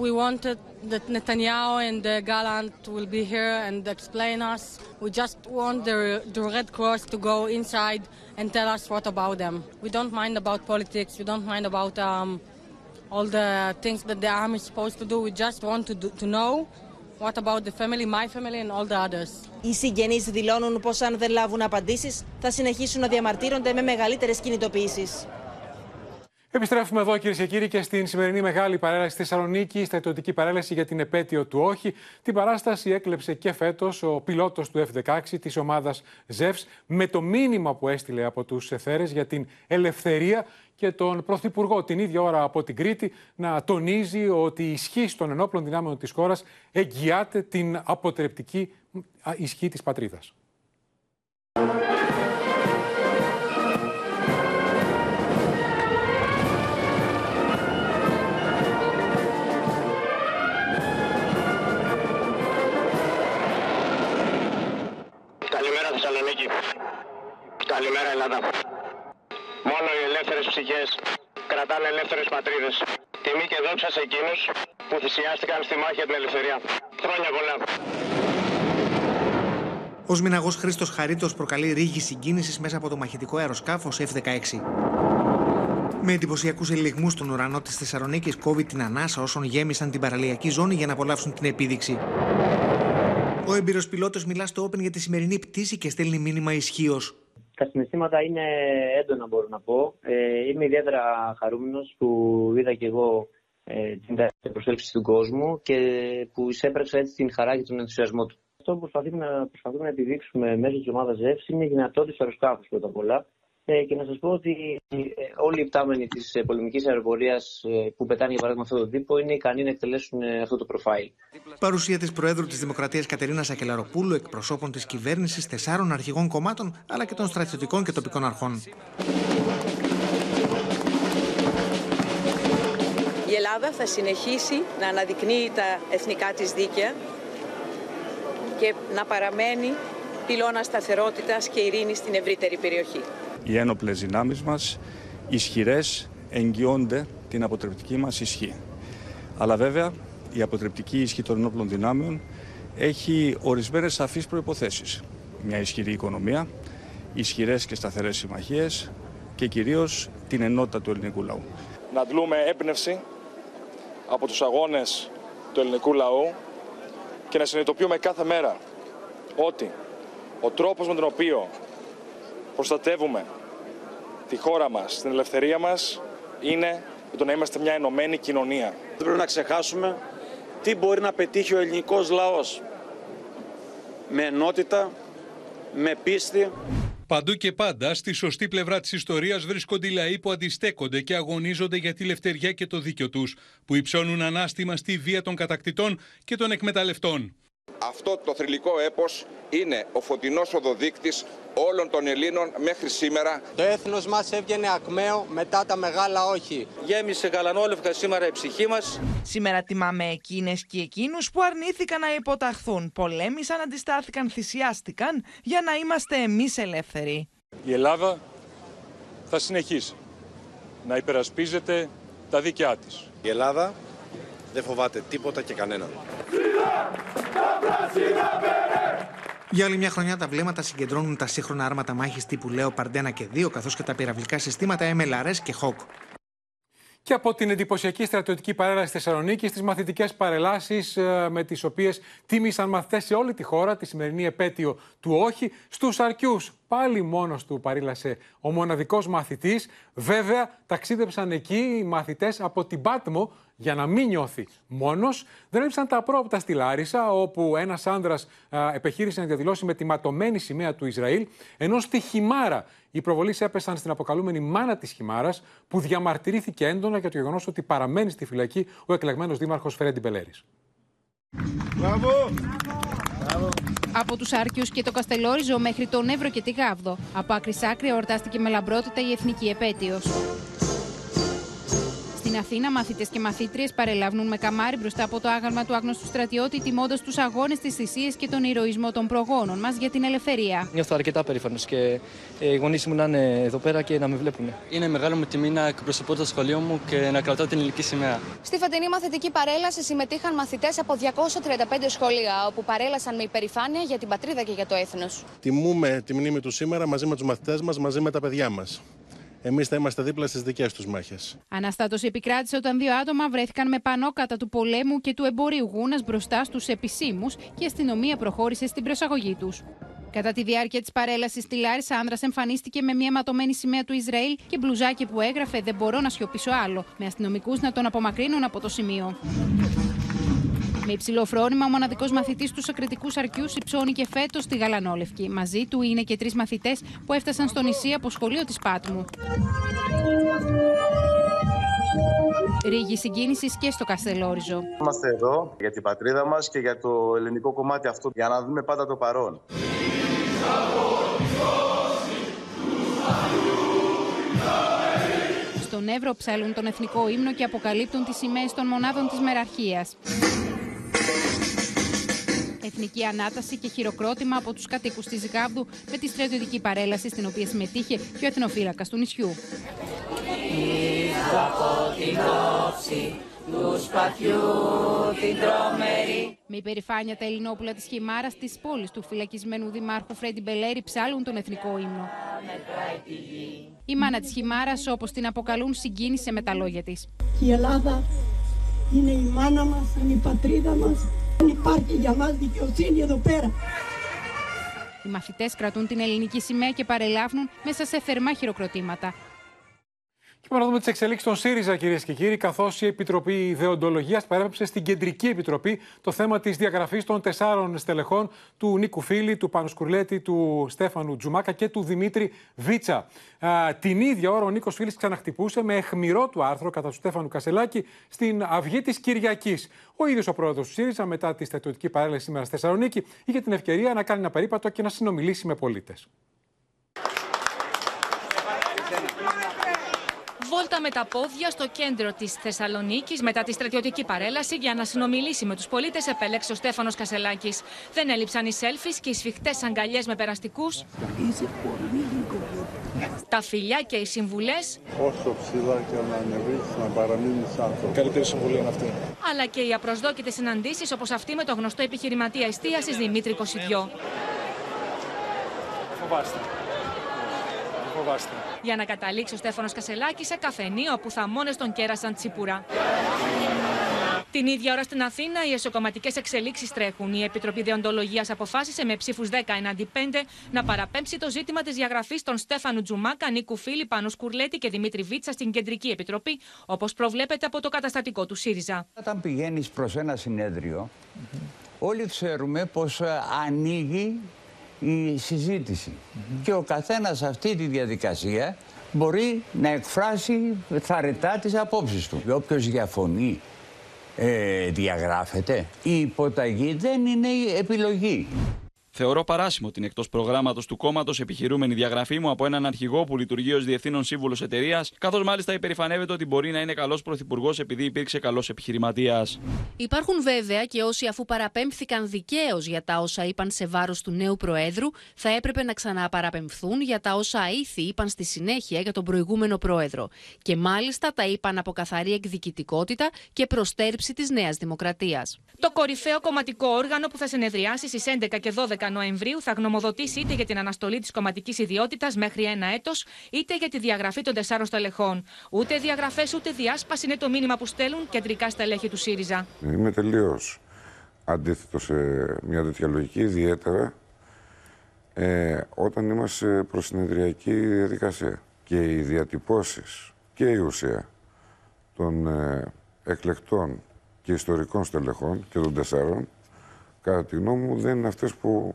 We wanted that Netanyahu and Gallant will be here and explain us. We just want the Red Cross to go inside and tell us what about them. We don't mind about politics. We don't mind about all the things that the army is supposed to do. We just want to know. What about the family, my family and all the others? Οι συγγενείς δηλώνουν πως αν δεν λάβουν απαντήσεις θα συνεχίσουν να διαμαρτύρονται με μεγαλύτερες κινητοποιήσεις. Επιστρέφουμε εδώ, κυρίες και κύριοι, και στην σημερινή μεγάλη παρέλαση στη Θεσσαλονίκη, στα ιτωτική παρέλαση για την επέτειο του όχι. Την παράσταση έκλεψε και φέτος ο πιλότος του F-16 της ομάδας Ζεύς με το μήνυμα που έστειλε από τους εθέρες για την ελευθερία και τον Πρωθυπουργό την ίδια ώρα από την Κρήτη να τονίζει ότι η ισχύ των ενόπλων δυνάμεων της χώρας εγγυάται την αποτρεπτική ισχύ της πατρίδας. Καλημέρα Ελλάδα. Μόνο οι ελεύθερες ψυχές κρατάνε ελεύθερες πατρίδες. Τιμή και δόξα σε εκείνους που θυσιάστηκαν στη μάχη για την ελευθερία. Χρόνια πολλά. Ο σμηναγός Χρήστος Χαρίτος προκαλεί ρίγη συγκίνησης μέσα από το μαχητικό αεροσκάφος F-16. Με εντυπωσιακούς ελιγμούς στον ουρανό της Θεσσαλονίκης κόβει την ανάσα όσων γέμισαν την παραλιακή ζώνη για να απολαύσουν την επίδειξη. Ο έμπειρος πιλότος μιλά στο OPEN για τη σημερινή πτήση και στέλνει μήνυμα ισχύως. Τα συναισθήματα είναι έντονα, μπορώ να πω. Είμαι ιδιαίτερα χαρούμενος που είδα και εγώ την προσέλευση του κόσμου και που εισέπραξα έτσι την χαρά και τον ενθουσιασμό του. Αυτό που προσπαθούμε να επιδείξουμε μέσω της ομάδας ΖΕΦΣ είναι η δυνατότητα στους αεροσκάφους πρώτα απ' όλα. Και να σας πω ότι όλοι οι πτάμενοι της πολεμικής αεροπορίας που πετάνε για παράδειγμα αυτόν τον τύπο είναι ικανοί να εκτελέσουν αυτό το προφάιλ. Παρουσία της Προέδρου της Δημοκρατίας Κατερίνας Σακελαροπούλου, εκπροσώπων της κυβέρνησης, τεσσάρων αρχηγών κομμάτων αλλά και των στρατιωτικών και τοπικών αρχών. Η Ελλάδα θα συνεχίσει να αναδεικνύει τα εθνικά της δίκαια και να παραμένει πυλώνα σταθερότητας και ειρήνης στην ευρύτερη περιοχή. Οι ένοπλες δυνάμεις μας, ισχυρές, εγγυώνται την αποτρεπτική μας ισχύ. Αλλά βέβαια η αποτρεπτική ισχύ των ενόπλων δυνάμεων έχει ορισμένες σαφείς προϋποθέσεις. Μια ισχυρή οικονομία, ισχυρές και σταθερές συμμαχίες και κυρίως την ενότητα του ελληνικού λαού. Να αντλούμε έμπνευση από τους αγώνες του ελληνικού λαού και να συνειδητοποιούμε κάθε μέρα ότι ο τρόπος με τον οποίο προστατεύουμε τη χώρα μας, την ελευθερία μας, είναι το να είμαστε μια ενωμένη κοινωνία. Δεν πρέπει να ξεχάσουμε τι μπορεί να πετύχει ο ελληνικός λαός. Με ενότητα, με πίστη. Παντού και πάντα, στη σωστή πλευρά της ιστορίας βρίσκονται οι λαοί που αντιστέκονται και αγωνίζονται για τη ελευθερία και το δίκιο τους, που υψώνουν ανάστημα στη βία των κατακτητών και των εκμεταλλευτών. Αυτό το θρυλικό έπος είναι ο φωτεινός οδοδείκτης όλων των Ελλήνων μέχρι σήμερα. Το έθνος μας έβγαινε ακμαίο μετά τα μεγάλα όχι. Γέμισε γαλανόλευκα σήμερα η ψυχή μας. Σήμερα τιμάμε εκείνες και εκείνους που αρνήθηκαν να υποταχθούν. Πολέμησαν, αντιστάθηκαν, θυσιάστηκαν για να είμαστε εμείς ελεύθεροι. Η Ελλάδα θα συνεχίσει να υπερασπίζεται τα δίκαιά της. Η Ελλάδα δεν φοβάται τίποτα και κανέναν. Για όλη μια χρονιά τα βλέμματα συγκεντρώνουν τα σύγχρονα άρματα μάχης τύπου Λέοπαρντ 1 και 2, καθώς και τα πυραυλικά συστήματα MLRS και HAWK. Και από την εντυπωσιακή στρατιωτική παρέλαση Θεσσαλονίκης, στις μαθητικές παρελάσεις με τις οποίες τίμησαν μαθητές σε όλη τη χώρα τη σημερινή επέτειο του όχι, στους Αρκιούς. Πάλι μόνος του παρήλασε ο μοναδικός μαθητής. Βέβαια, ταξίδεψαν εκεί οι μαθητές από την Πάτμο για να μην νιώθει μόνος. Δεν έψαν τα πρόοπτα στη Λάρισα, όπου ένας άντρας επιχείρησε να διαδηλώσει με τη ματωμένη σημαία του Ισραήλ, ενώ στη Χιμάρα οι προβολείς έπεσαν στην αποκαλούμενη μάνα της Χιμάρας, που διαμαρτυρήθηκε έντονα για το γεγονός ότι παραμένει στη φυλακή ο εκλεγμένος δήμαρχος Φρέντι Μπελέρης. Μπράβο! Μπράβο! Από τους Άρκιους και το Καστελόριζο μέχρι τον Εύρο και τη Γάβδο, από άκρη σ' άκρη εορτάστηκε με λαμπρότητα η εθνική επέτειος. Στην Αθήνα, μαθητές και μαθήτριες παρελάβουν με καμάρι μπροστά από το άγαλμα του άγνωστου στρατιώτη, τιμώντας τους αγώνες, τις θυσίες και τον ηρωισμό των προγόνων μας για την ελευθερία. Νιώθω αρκετά περήφανος και οι γονείς μου να είναι εδώ πέρα και να με βλέπουν. Είναι μεγάλη μου τιμή να εκπροσωπώ το σχολείο μου και να κρατάω την ελληνική σημαία. Στη φετινή μαθητική παρέλαση συμμετείχαν μαθητές από 235 σχολεία, όπου παρέλασαν με υπερηφάνεια για την πατρίδα και για το έθνος. Τιμούμε τη μνήμη του σήμερα μαζί με τους μαθητές μας, μαζί με τα παιδιά μας. Εμείς θα είμαστε δίπλα στις δικές τους μάχες. Αναστάτωση επικράτησε όταν δύο άτομα βρέθηκαν με πανό κατά του πολέμου και του εμπορίου γούνας μπροστά στους επισήμους και η αστυνομία προχώρησε στην προσαγωγή τους. Κατά τη διάρκεια της παρέλασης στη Λάρισα, άνδρας εμφανίστηκε με μια ματωμένη σημαία του Ισραήλ και μπλουζάκι που έγραφε «Δεν μπορώ να σιωπήσω άλλο», με αστυνομικούς να τον απομακρύνουν από το σημείο. Με υψηλό φρόνημα, ο μοναδικός μαθητής του Σακριτικούς Αρκιούς υψώνει και φέτος τη γαλανόλευκη. Μαζί του είναι και τρεις μαθητές που έφτασαν στο νησί από σχολείο της Πάτμου. Ρίγη συγκίνησης και στο Καστελόριζο. Είμαστε εδώ για την πατρίδα μας και για το ελληνικό κομμάτι αυτό, για να δούμε πάντα το παρόν. Στον Εύρο ψαλούν τον εθνικό ύμνο και αποκαλύπτουν τις σημαίες των μονάδων της μεραρχίας. Εθνική ανάταση και χειροκρότημα από τους κατοίκους της Γάβδου με τη στρατιωτική παρέλαση στην οποία συμμετείχε και ο εθνοφύλακας του νησιού. Με υπερηφάνεια τα Ελληνόπουλα της Χιμάρας της πόλης του φυλακισμένου δημάρχου Φρέντι Μπελέρη ψάλουν τον εθνικό ύμνο. Η μάνα της Χιμάρας, όπως την αποκαλούν, συγκίνησε με τα λόγια της. Η Ελλάδα είναι η μάνα μας, είναι η πατρίδα μας. Δεν υπάρχει για μας δικαιοσύνη εδώ πέρα. Οι μαθητές κρατούν την ελληνική σημαία και παρελάβουν μέσα σε θερμά χειροκροτήματα. Και πάμε να δούμε τις εξελίξεις των ΣΥΡΙΖΑ, κυρίες και κύριοι, καθώς η Επιτροπή Ιδεοντολογίας παρέπεψε στην Κεντρική Επιτροπή το θέμα της διαγραφής των 4 στελεχών του Νίκου Φίλη, του Πάνου Κουρλέτη, του Στέφανου Τζουμάκα και του Δημήτρη Βίτσα. Την ίδια ώρα ο Νίκος Φίλης ξαναχτυπούσε με αιχμηρό του άρθρο κατά του Στέφανου Κασελάκη στην Αυγή της Κυριακής. Ο ίδιος ο πρόεδρος του ΣΥΡΙΖΑ, μετά τη στρατιωτική παρέλαση σήμερα στη Θεσσαλονίκη, είχε την ευκαιρία να κάνει ένα περίπατο και να συνομιλήσει με πολίτες. Βόλτα με τα πόδια στο κέντρο της Θεσσαλονίκης μετά τη στρατιωτική παρέλαση για να συνομιλήσει με τους πολίτες επέλεξε ο Στέφανος Κασελάκης. Δεν έλειψαν οι selfies και οι σφιχτές αγκαλιές με περαστικούς. Τα φιλιά και οι συμβουλές. Όσο ψηλά και να ανεβείς, να παραμείνεις άνθρωπος. Καλύτερη συμβουλή είναι αυτή. Αλλά και οι απροσδόκητες συναντήσεις όπως αυτή με τον γνωστό επιχειρηματία εστίασης Δημήτρη Κωσιδιό. Φοβάστε. Για να καταλήξει ο Στέφανος Κασελάκης σε καφενείο που θαμώνες τον κέρασαν τσίπουρα. Την ίδια ώρα στην Αθήνα οι εσωκομματικές εξελίξεις τρέχουν. Η Επιτροπή Δεοντολογίας αποφάσισε με ψήφους 10 εναντί 5 να παραπέμψει το ζήτημα της διαγραφής των Στέφανου Τζουμάκα, Νίκου Φίλη, Πάνου Σκουρλέτη και Δημήτρη Βίτσα στην Κεντρική Επιτροπή, όπως προβλέπεται από το καταστατικό του ΣΥΡΙΖΑ. Όταν πηγαίνεις προς ένα συνέδριο, όλοι ξέρουμε πως ανοίγει η συζήτηση. Και ο καθένας αυτή τη διαδικασία μπορεί να εκφράσει θαρρετά τις απόψεις του. Όποιος διαφωνεί διαγράφεται. Η υποταγή δεν είναι η επιλογή. Θεωρώ παράσημο την εκτός προγράμματος του κόμματος επιχειρούμενη διαγραφή μου από έναν αρχηγό που λειτουργεί ως διευθύνων σύμβουλος εταιρείας, καθώς μάλιστα υπερηφανεύεται ότι μπορεί να είναι καλός πρωθυπουργός επειδή υπήρξε καλός επιχειρηματίας. Υπάρχουν βέβαια και όσοι, αφού παραπέμφθηκαν δικαίως για τα όσα είπαν σε βάρος του νέου Προέδρου, θα έπρεπε να ξαναπαραπεμφθούν για τα όσα ήθη είπαν στη συνέχεια για τον προηγούμενο Πρόεδρο. Και μάλιστα τα είπαν από καθαρή εκδικητικότητα και προστέρψη της Νέας Δημοκρατίας. Το κορυφαίο κομματικό όργανο που θα συνεδριάσει στις 11 και 12 Νοεμβρίου θα γνωμοδοτήσει είτε για την αναστολή της κομματικής ιδιότητας μέχρι 1 έτος, είτε για τη διαγραφή των 4 στελεχών. Ούτε διαγραφές ούτε διάσπαση είναι το μήνυμα που στέλνουν κεντρικά στελέχη του ΣΥΡΙΖΑ. Είμαι τελείως αντίθετο σε μια τέτοια λογική, ιδιαίτερα όταν είμαστε προς συνεδριακή διαδικασία. Και οι διατυπώσεις και η ουσία των εκλεκτών και ιστορικών στελεχών και των 4, κατά τη γνώμη μου, δεν είναι αυτές που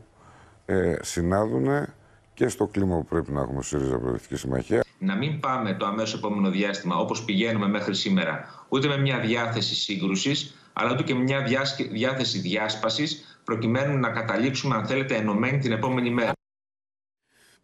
συνάδουν και στο κλίμα που πρέπει να έχουμε στη ΣΥΡΙΖΑ Προοδευτική Συμμαχία. Να μην πάμε το αμέσως επόμενο διάστημα, όπως πηγαίνουμε μέχρι σήμερα, ούτε με μια διάθεση σύγκρουσης, αλλά ούτε και μια διάθεση διάσπασης, προκειμένου να καταλήξουμε, αν θέλετε, ενωμένοι την επόμενη μέρα.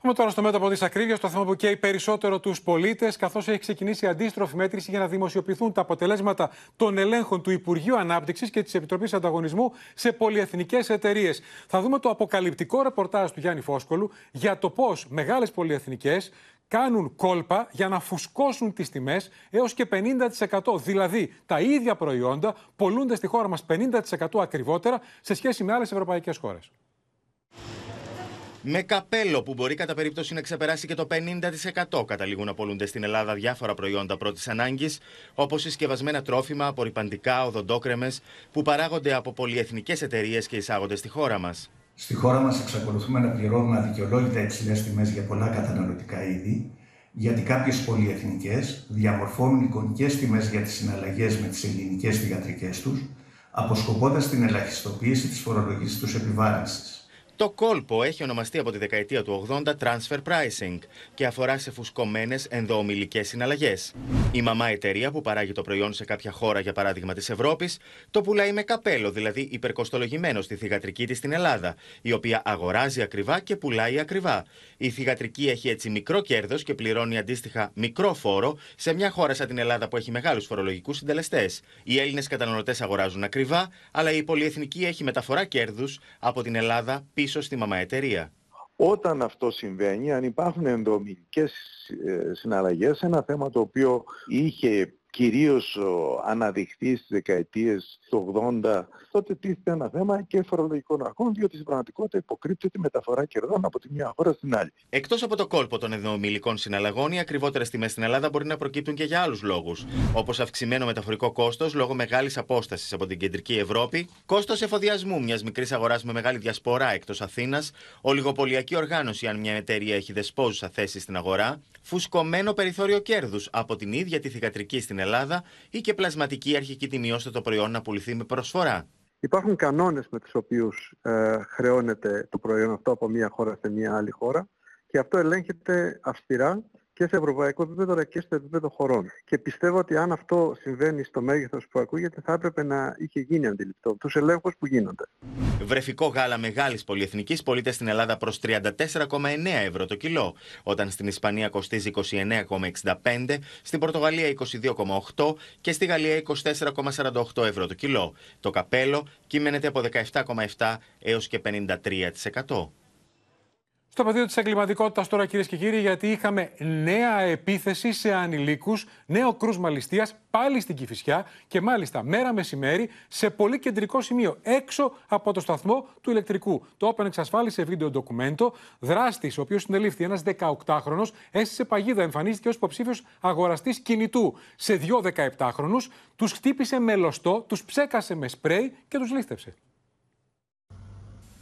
Πάμε τώρα στο μέτωπο της ακρίβειας, το θέμα που καίει περισσότερο τους πολίτες, καθώς έχει ξεκινήσει αντίστροφη μέτρηση για να δημοσιοποιηθούν τα αποτελέσματα των ελέγχων του Υπουργείου Ανάπτυξης και της Επιτροπής Ανταγωνισμού σε πολυεθνικές εταιρείες. Θα δούμε το αποκαλυπτικό ρεπορτάζ του Γιάννη Φόσκολου για το πώς μεγάλες πολυεθνικές κάνουν κόλπα για να φουσκώσουν τις τιμές έως και 50%. Δηλαδή, τα ίδια προϊόντα πωλούνται στη χώρα μας 50% ακριβότερα σε σχέση με άλλες ευρωπαϊκές χώρες. Με καπέλο που μπορεί κατά περίπτωση να ξεπεράσει και το 50% καταλήγουν να πωλούνται στην Ελλάδα διάφορα προϊόντα πρώτης ανάγκης, όπως συσκευασμένα τρόφιμα, απορρυπαντικά, οδοντόκρεμες που παράγονται από πολυεθνικές εταιρείες και εισάγονται στη χώρα μας. Στη χώρα μας εξακολουθούμε να πληρώνουμε αδικαιολόγητα υψηλές τιμές για πολλά καταναλωτικά είδη, γιατί κάποιες πολυεθνικές διαμορφώνουν εικονικές τιμές για τις συναλλαγές με τις ελληνικές θυγατρικές τους, αποσκοπώντας την ελαχιστοποίηση της φορολογικής τους επιβάρυνσης. Το κόλπο έχει ονομαστεί από τη δεκαετία του 80 transfer pricing και αφορά σε φουσκωμένες ενδοομιλικές συναλλαγές. Η μαμά εταιρεία που παράγει το προϊόν σε κάποια χώρα, για παράδειγμα της Ευρώπης, το πουλάει με καπέλο, δηλαδή υπερκοστολογημένο στη θυγατρική της στην Ελλάδα, η οποία αγοράζει ακριβά και πουλάει ακριβά. Η θυγατρική έχει έτσι μικρό κέρδος και πληρώνει αντίστοιχα μικρό φόρο σε μια χώρα σαν την Ελλάδα που έχει μεγάλους φορολογικούς συντελεστές. Οι Έλληνες καταναλωτές αγοράζουν ακριβά, αλλά η πολυεθνική έχει μεταφορά κέρδους από την Ελλάδα πίσω στη μαμά εταιρεία. Όταν αυτό συμβαίνει, αν υπάρχουν ενδοομιλικές συναλλαγές, ένα θέμα το οποίο είχε κυρίως αναδειχθεί στις δεκαετίες του 80, τότε τίθεται ένα θέμα και φορολογικών αρχών, διότι στην πραγματικότητα υποκρύπτει τη μεταφορά κερδών από τη μια χώρα στην άλλη. Εκτός από το κόλπο των ενδομηλικών συναλλαγών, οι ακριβότερες τιμές στην Ελλάδα μπορεί να προκύπτουν και για άλλους λόγους, όπως αυξημένο μεταφορικό κόστος λόγω μεγάλης απόστασης από την κεντρική Ευρώπη, κόστος εφοδιασμού μιας μικρής αγοράς με μεγάλη διασπορά εκτός Αθήνας, ολιγοπολιακή οργάνωση αν μια εταιρεία έχει δεσπόζουσα θέση στην αγορά, φουσκωμένο περιθώριο κέρδους από την ίδια τη θυγατρική στην Ελλάδα ή και πλασματική αρχική τιμή ώστε το προϊόν να πουληθεί με προσφορά. Υπάρχουν κανόνες με τους οποίους χρεώνεται το προϊόν αυτό από μία χώρα σε μία άλλη χώρα και αυτό ελέγχεται αυστηρά και σε ευρωπαϊκό επίπεδο αλλά και στο επίπεδο χωρών. Και πιστεύω ότι αν αυτό συμβαίνει στο μέγεθος που ακούγεται, θα έπρεπε να είχε γίνει αντιληπτό τους ελέγχους που γίνονται. Βρεφικό γάλα μεγάλης πολυεθνικής πωλείται στην Ελλάδα προς 34,9 € το κιλό, όταν στην Ισπανία κοστίζει 29,65, στην Πορτογαλία 22,8 και στη Γαλλία 24,48 € το κιλό. Το καπέλο κυμαίνεται από 17,7 έως και 53%. Στο πεδίο της εγκληματικότητας τώρα, κυρίες και κύριοι, γιατί είχαμε νέα επίθεση σε ανηλίκους, νέο κρούσμα ληστείας πάλι στην Κηφισιά και μάλιστα μέρα μεσημέρι σε πολύ κεντρικό σημείο, έξω από το σταθμό του ηλεκτρικού. Το OPEN εξασφάλισε βίντεο ντοκουμέντο. Δράστης, ο οποίος συνελήφθη, ένας 18χρονος, έστησε παγίδα, εμφανίστηκε ως υποψήφιος αγοραστής κινητού. Σε δύο 17χρονους τους χτύπησε με λωστό, τους ψέκασε με σπρέι και τους λήστευσε.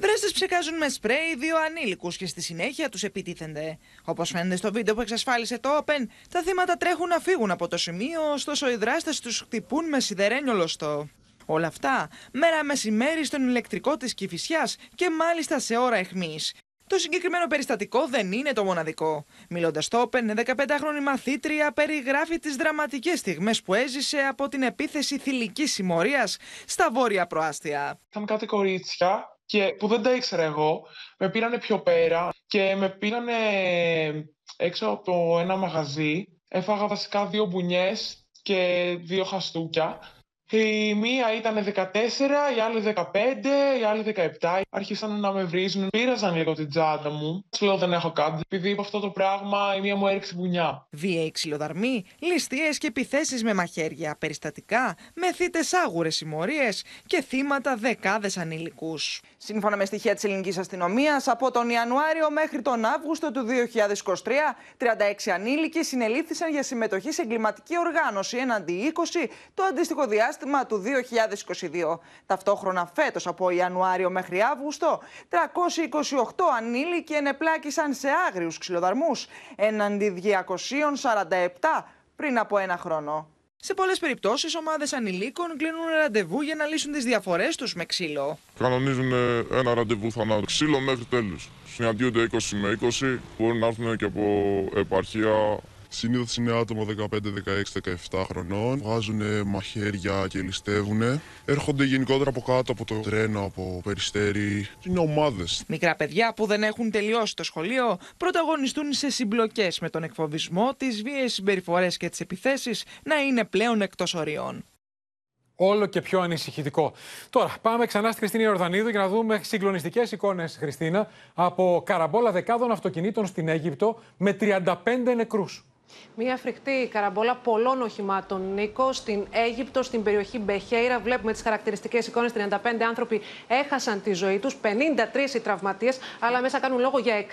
Δράστες ψεκάζουν με σπρέι δύο ανήλικους και στη συνέχεια τους επιτίθενται. Όπως φαίνεται στο βίντεο που εξασφάλισε το Open, τα θύματα τρέχουν να φύγουν από το σημείο, ωστόσο οι δράστες τους χτυπούν με σιδερένιο λωστό. Όλα αυτά μέρα μεσημέρι στον ηλεκτρικό της Κηφισιάς και μάλιστα σε ώρα αιχμής. Το συγκεκριμένο περιστατικό δεν είναι το μοναδικό. Μιλώντας στο Open, 15χρονη μαθήτρια περιγράφει τις δραματικές στιγμές που έζησε από την επίθεση θηλυκής συμμορίας στα βόρεια προάστια. Ήταν κάτι κορίτσια και που δεν τα ήξερα εγώ, με πήρανε πιο πέρα και με πήρανε έξω από ένα μαγαζί. Έφαγα βασικά δύο μπουνιές και δύο χαστούκια. Η μία ήταν 14, η άλλη 15, η άλλη 17. Άρχισαν να με βρίζουν, πήραζαν λίγο την τσάντα μου. Σου λέω δεν έχω κάτι, επειδή είπα αυτό το πράγμα η μία μου έριξε μπουνιά. Βίαιοι ξυλοδαρμοί, ληστείες και επιθέσεις με μαχαίρια, περιστατικά με θύτες άγουρες συμμορίες και θύματα δεκάδες ανήλικους. Σύμφωνα με στοιχεία της ελληνικής αστυνομίας, από τον Ιανουάριο μέχρι τον Αύγουστο του 2023, 36 ανήλικοι συνελήφθησαν για συμμετοχή σε εγκληματική οργάνωση έναντι 20 το αντίστοιχο διάστημα του 2022. Ταυτόχρονα φέτος, από Ιανουάριο μέχρι Αύγουστο, 328 ανήλικοι ενεπλάκησαν σε άγριους ξυλοδαρμούς, έναντι 247 πριν από ένα χρόνο. Σε πολλές περιπτώσεις, ομάδες ανηλίκων κλείνουν ραντεβού για να λύσουν τις διαφορές τους με ξύλο. Κανονίζουν ένα ραντεβού θανάτου. Ξύλο μέχρι τέλους. Συναντιούνται 20 με 20, μπορούν να έρθουν και από επαρχία. Συνήθως είναι άτομα 15, 16, 17 χρονών. Βγάζουν μαχαίρια και ληστεύουν. Έρχονται γενικότερα από κάτω, από το τρένο, από Περιστέρι. Είναι ομάδες. Μικρά παιδιά που δεν έχουν τελειώσει το σχολείο πρωταγωνιστούν σε συμπλοκές με τον εκφοβισμό, τις βίαιες συμπεριφορές και τις επιθέσεις να είναι πλέον εκτός οριών. Όλο και πιο ανησυχητικό. Τώρα πάμε ξανά στη Χριστίνα Ιορδανίδου για να δούμε συγκλονιστικές εικόνες, Χριστίνα, από καραμπόλα δεκάδων αυτοκινήτων στην Αίγυπτο με 35 νεκρούς. Μια φρικτή καραμπόλα πολλών οχημάτων, Νίκο, στην Αίγυπτο, στην περιοχή Μπεχέιρα. Βλέπουμε τις χαρακτηριστικές εικόνες. 35 άνθρωποι έχασαν τη ζωή τους, 53 οι τραυματίες, αλλά μέσα κάνουν λόγο για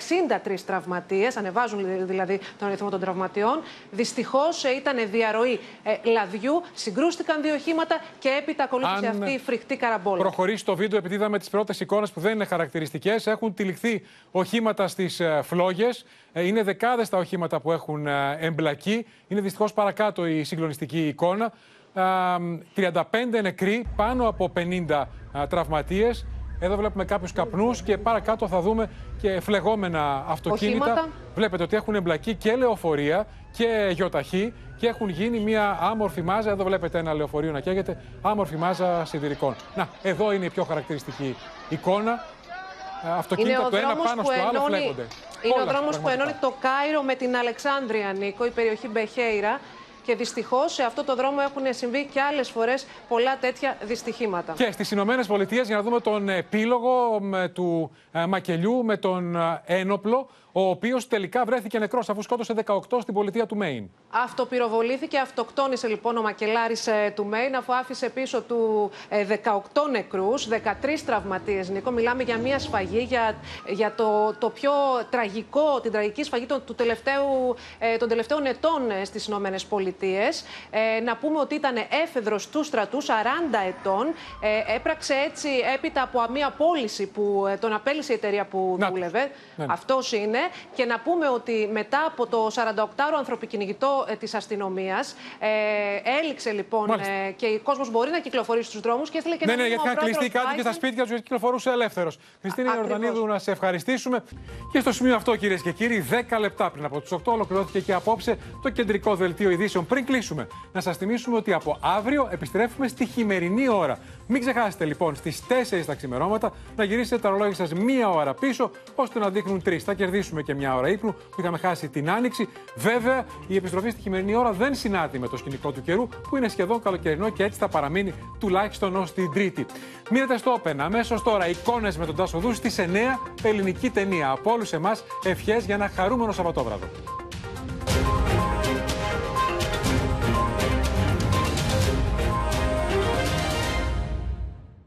63 τραυματίες. Ανεβάζουν δηλαδή τον αριθμό των τραυματιών. Δυστυχώς ήταν διαρροή λαδιού, συγκρούστηκαν δύο οχήματα και έπειτα ακολούθησε αυτή η φρικτή καραμπόλα. Προχωρήσει το βίντεο, επειδή είδαμε τις πρώτες εικόνες που δεν είναι χαρακτηριστικές. Έχουν τυλιχθεί οχήματα στις φλόγες. Είναι δεκάδες τα οχήματα που έχουν εμπλακεί. Είναι δυστυχώς παρακάτω η συγκλονιστική εικόνα. 35 νεκροί, πάνω από 50 τραυματίες. Εδώ βλέπουμε κάποιους καπνούς και παρακάτω θα δούμε και φλεγόμενα αυτοκίνητα. Οχήματα. Βλέπετε ότι έχουν εμπλακεί και λεωφορεία και γιοταχή και έχουν γίνει μια άμορφη μάζα. Εδώ βλέπετε ένα λεωφορείο να καίγεται, άμορφη μάζα συντηρικών. Να, εδώ είναι η πιο χαρακτηριστική εικόνα. Αυτοκίνητα το ένα πάνω στο άλλο φλέγονται. Είναι ο δρόμος που ενώνει το Κάιρο με την Αλεξάνδρεια, Νίκο, η περιοχή Μπεχέιρα. Και δυστυχώς σε αυτό το δρόμο έχουν συμβεί και άλλες φορές πολλά τέτοια δυστυχήματα. Και στις Ηνωμένες Πολιτείες, για να δούμε τον επίλογο του μακελιού με τον ένοπλο, ο οποίος τελικά βρέθηκε νεκρός αφού σκότωσε 18 στην πολιτεία του Μέιν. Αυτοπυροβολήθηκε, αυτοκτόνησε λοιπόν ο μακελάρης του Μέιν, αφού άφησε πίσω του 18 νεκρούς, 13 τραυματίες. Νίκο, μιλάμε για μια σφαγή, για το πιο τραγικό, την τραγική σφαγή των τελευταίων ετών στις Ηνωμένες Πολιτείες. Να πούμε ότι ήταν έφεδρος του στρατού 40 ετών. Έπραξε έτσι έπειτα από μια πώληση που τον απέλησε η εταιρεία που δούλευε. Ναι. Αυτός είναι. Και να πούμε ότι μετά από το 48ωρο ανθρωπικυνηγητό της αστυνομίας έληξε λοιπόν και ο κόσμος μπορεί να κυκλοφορεί στους δρόμους και ήθελε και να γιατί είχαν κλειστεί κάτι και στα σπίτια τους γιατί κυκλοφορούσε ελεύθερος. Χριστίνα Ιορδανίδου, να σε ευχαριστήσουμε. Και στο σημείο αυτό, κυρίες και κύριοι, 10 λεπτά πριν από τις 8 ολοκληρώθηκε και απόψε το κεντρικό δελτίο ειδήσεων. Πριν κλείσουμε, να σας θυμίσουμε ότι από αύριο επιστρέφουμε στη χειμερινή ώρα. Μην ξεχάσετε λοιπόν στις 4 τα ξημερώματα να γυρίσετε τα ρολόγια σας μία ώρα πίσω ώστε να δείχνουν 3. Θα κερδίσουμε και μια ώρα ύπνου που είχαμε χάσει την άνοιξη. Βέβαια, η επιστροφή στη χειμερινή ώρα δεν συνάδει με το σκηνικό του καιρού που είναι σχεδόν καλοκαιρινό και έτσι θα παραμείνει τουλάχιστον ως την Τρίτη. Μείνετε στο OPEN. Αμέσως τώρα, εικόνες με τον Τάσο Δού στις 9, ελληνική ταινία. Από όλους εμάς, ευχές για ένα χαρούμενο Σαββατόβραδο.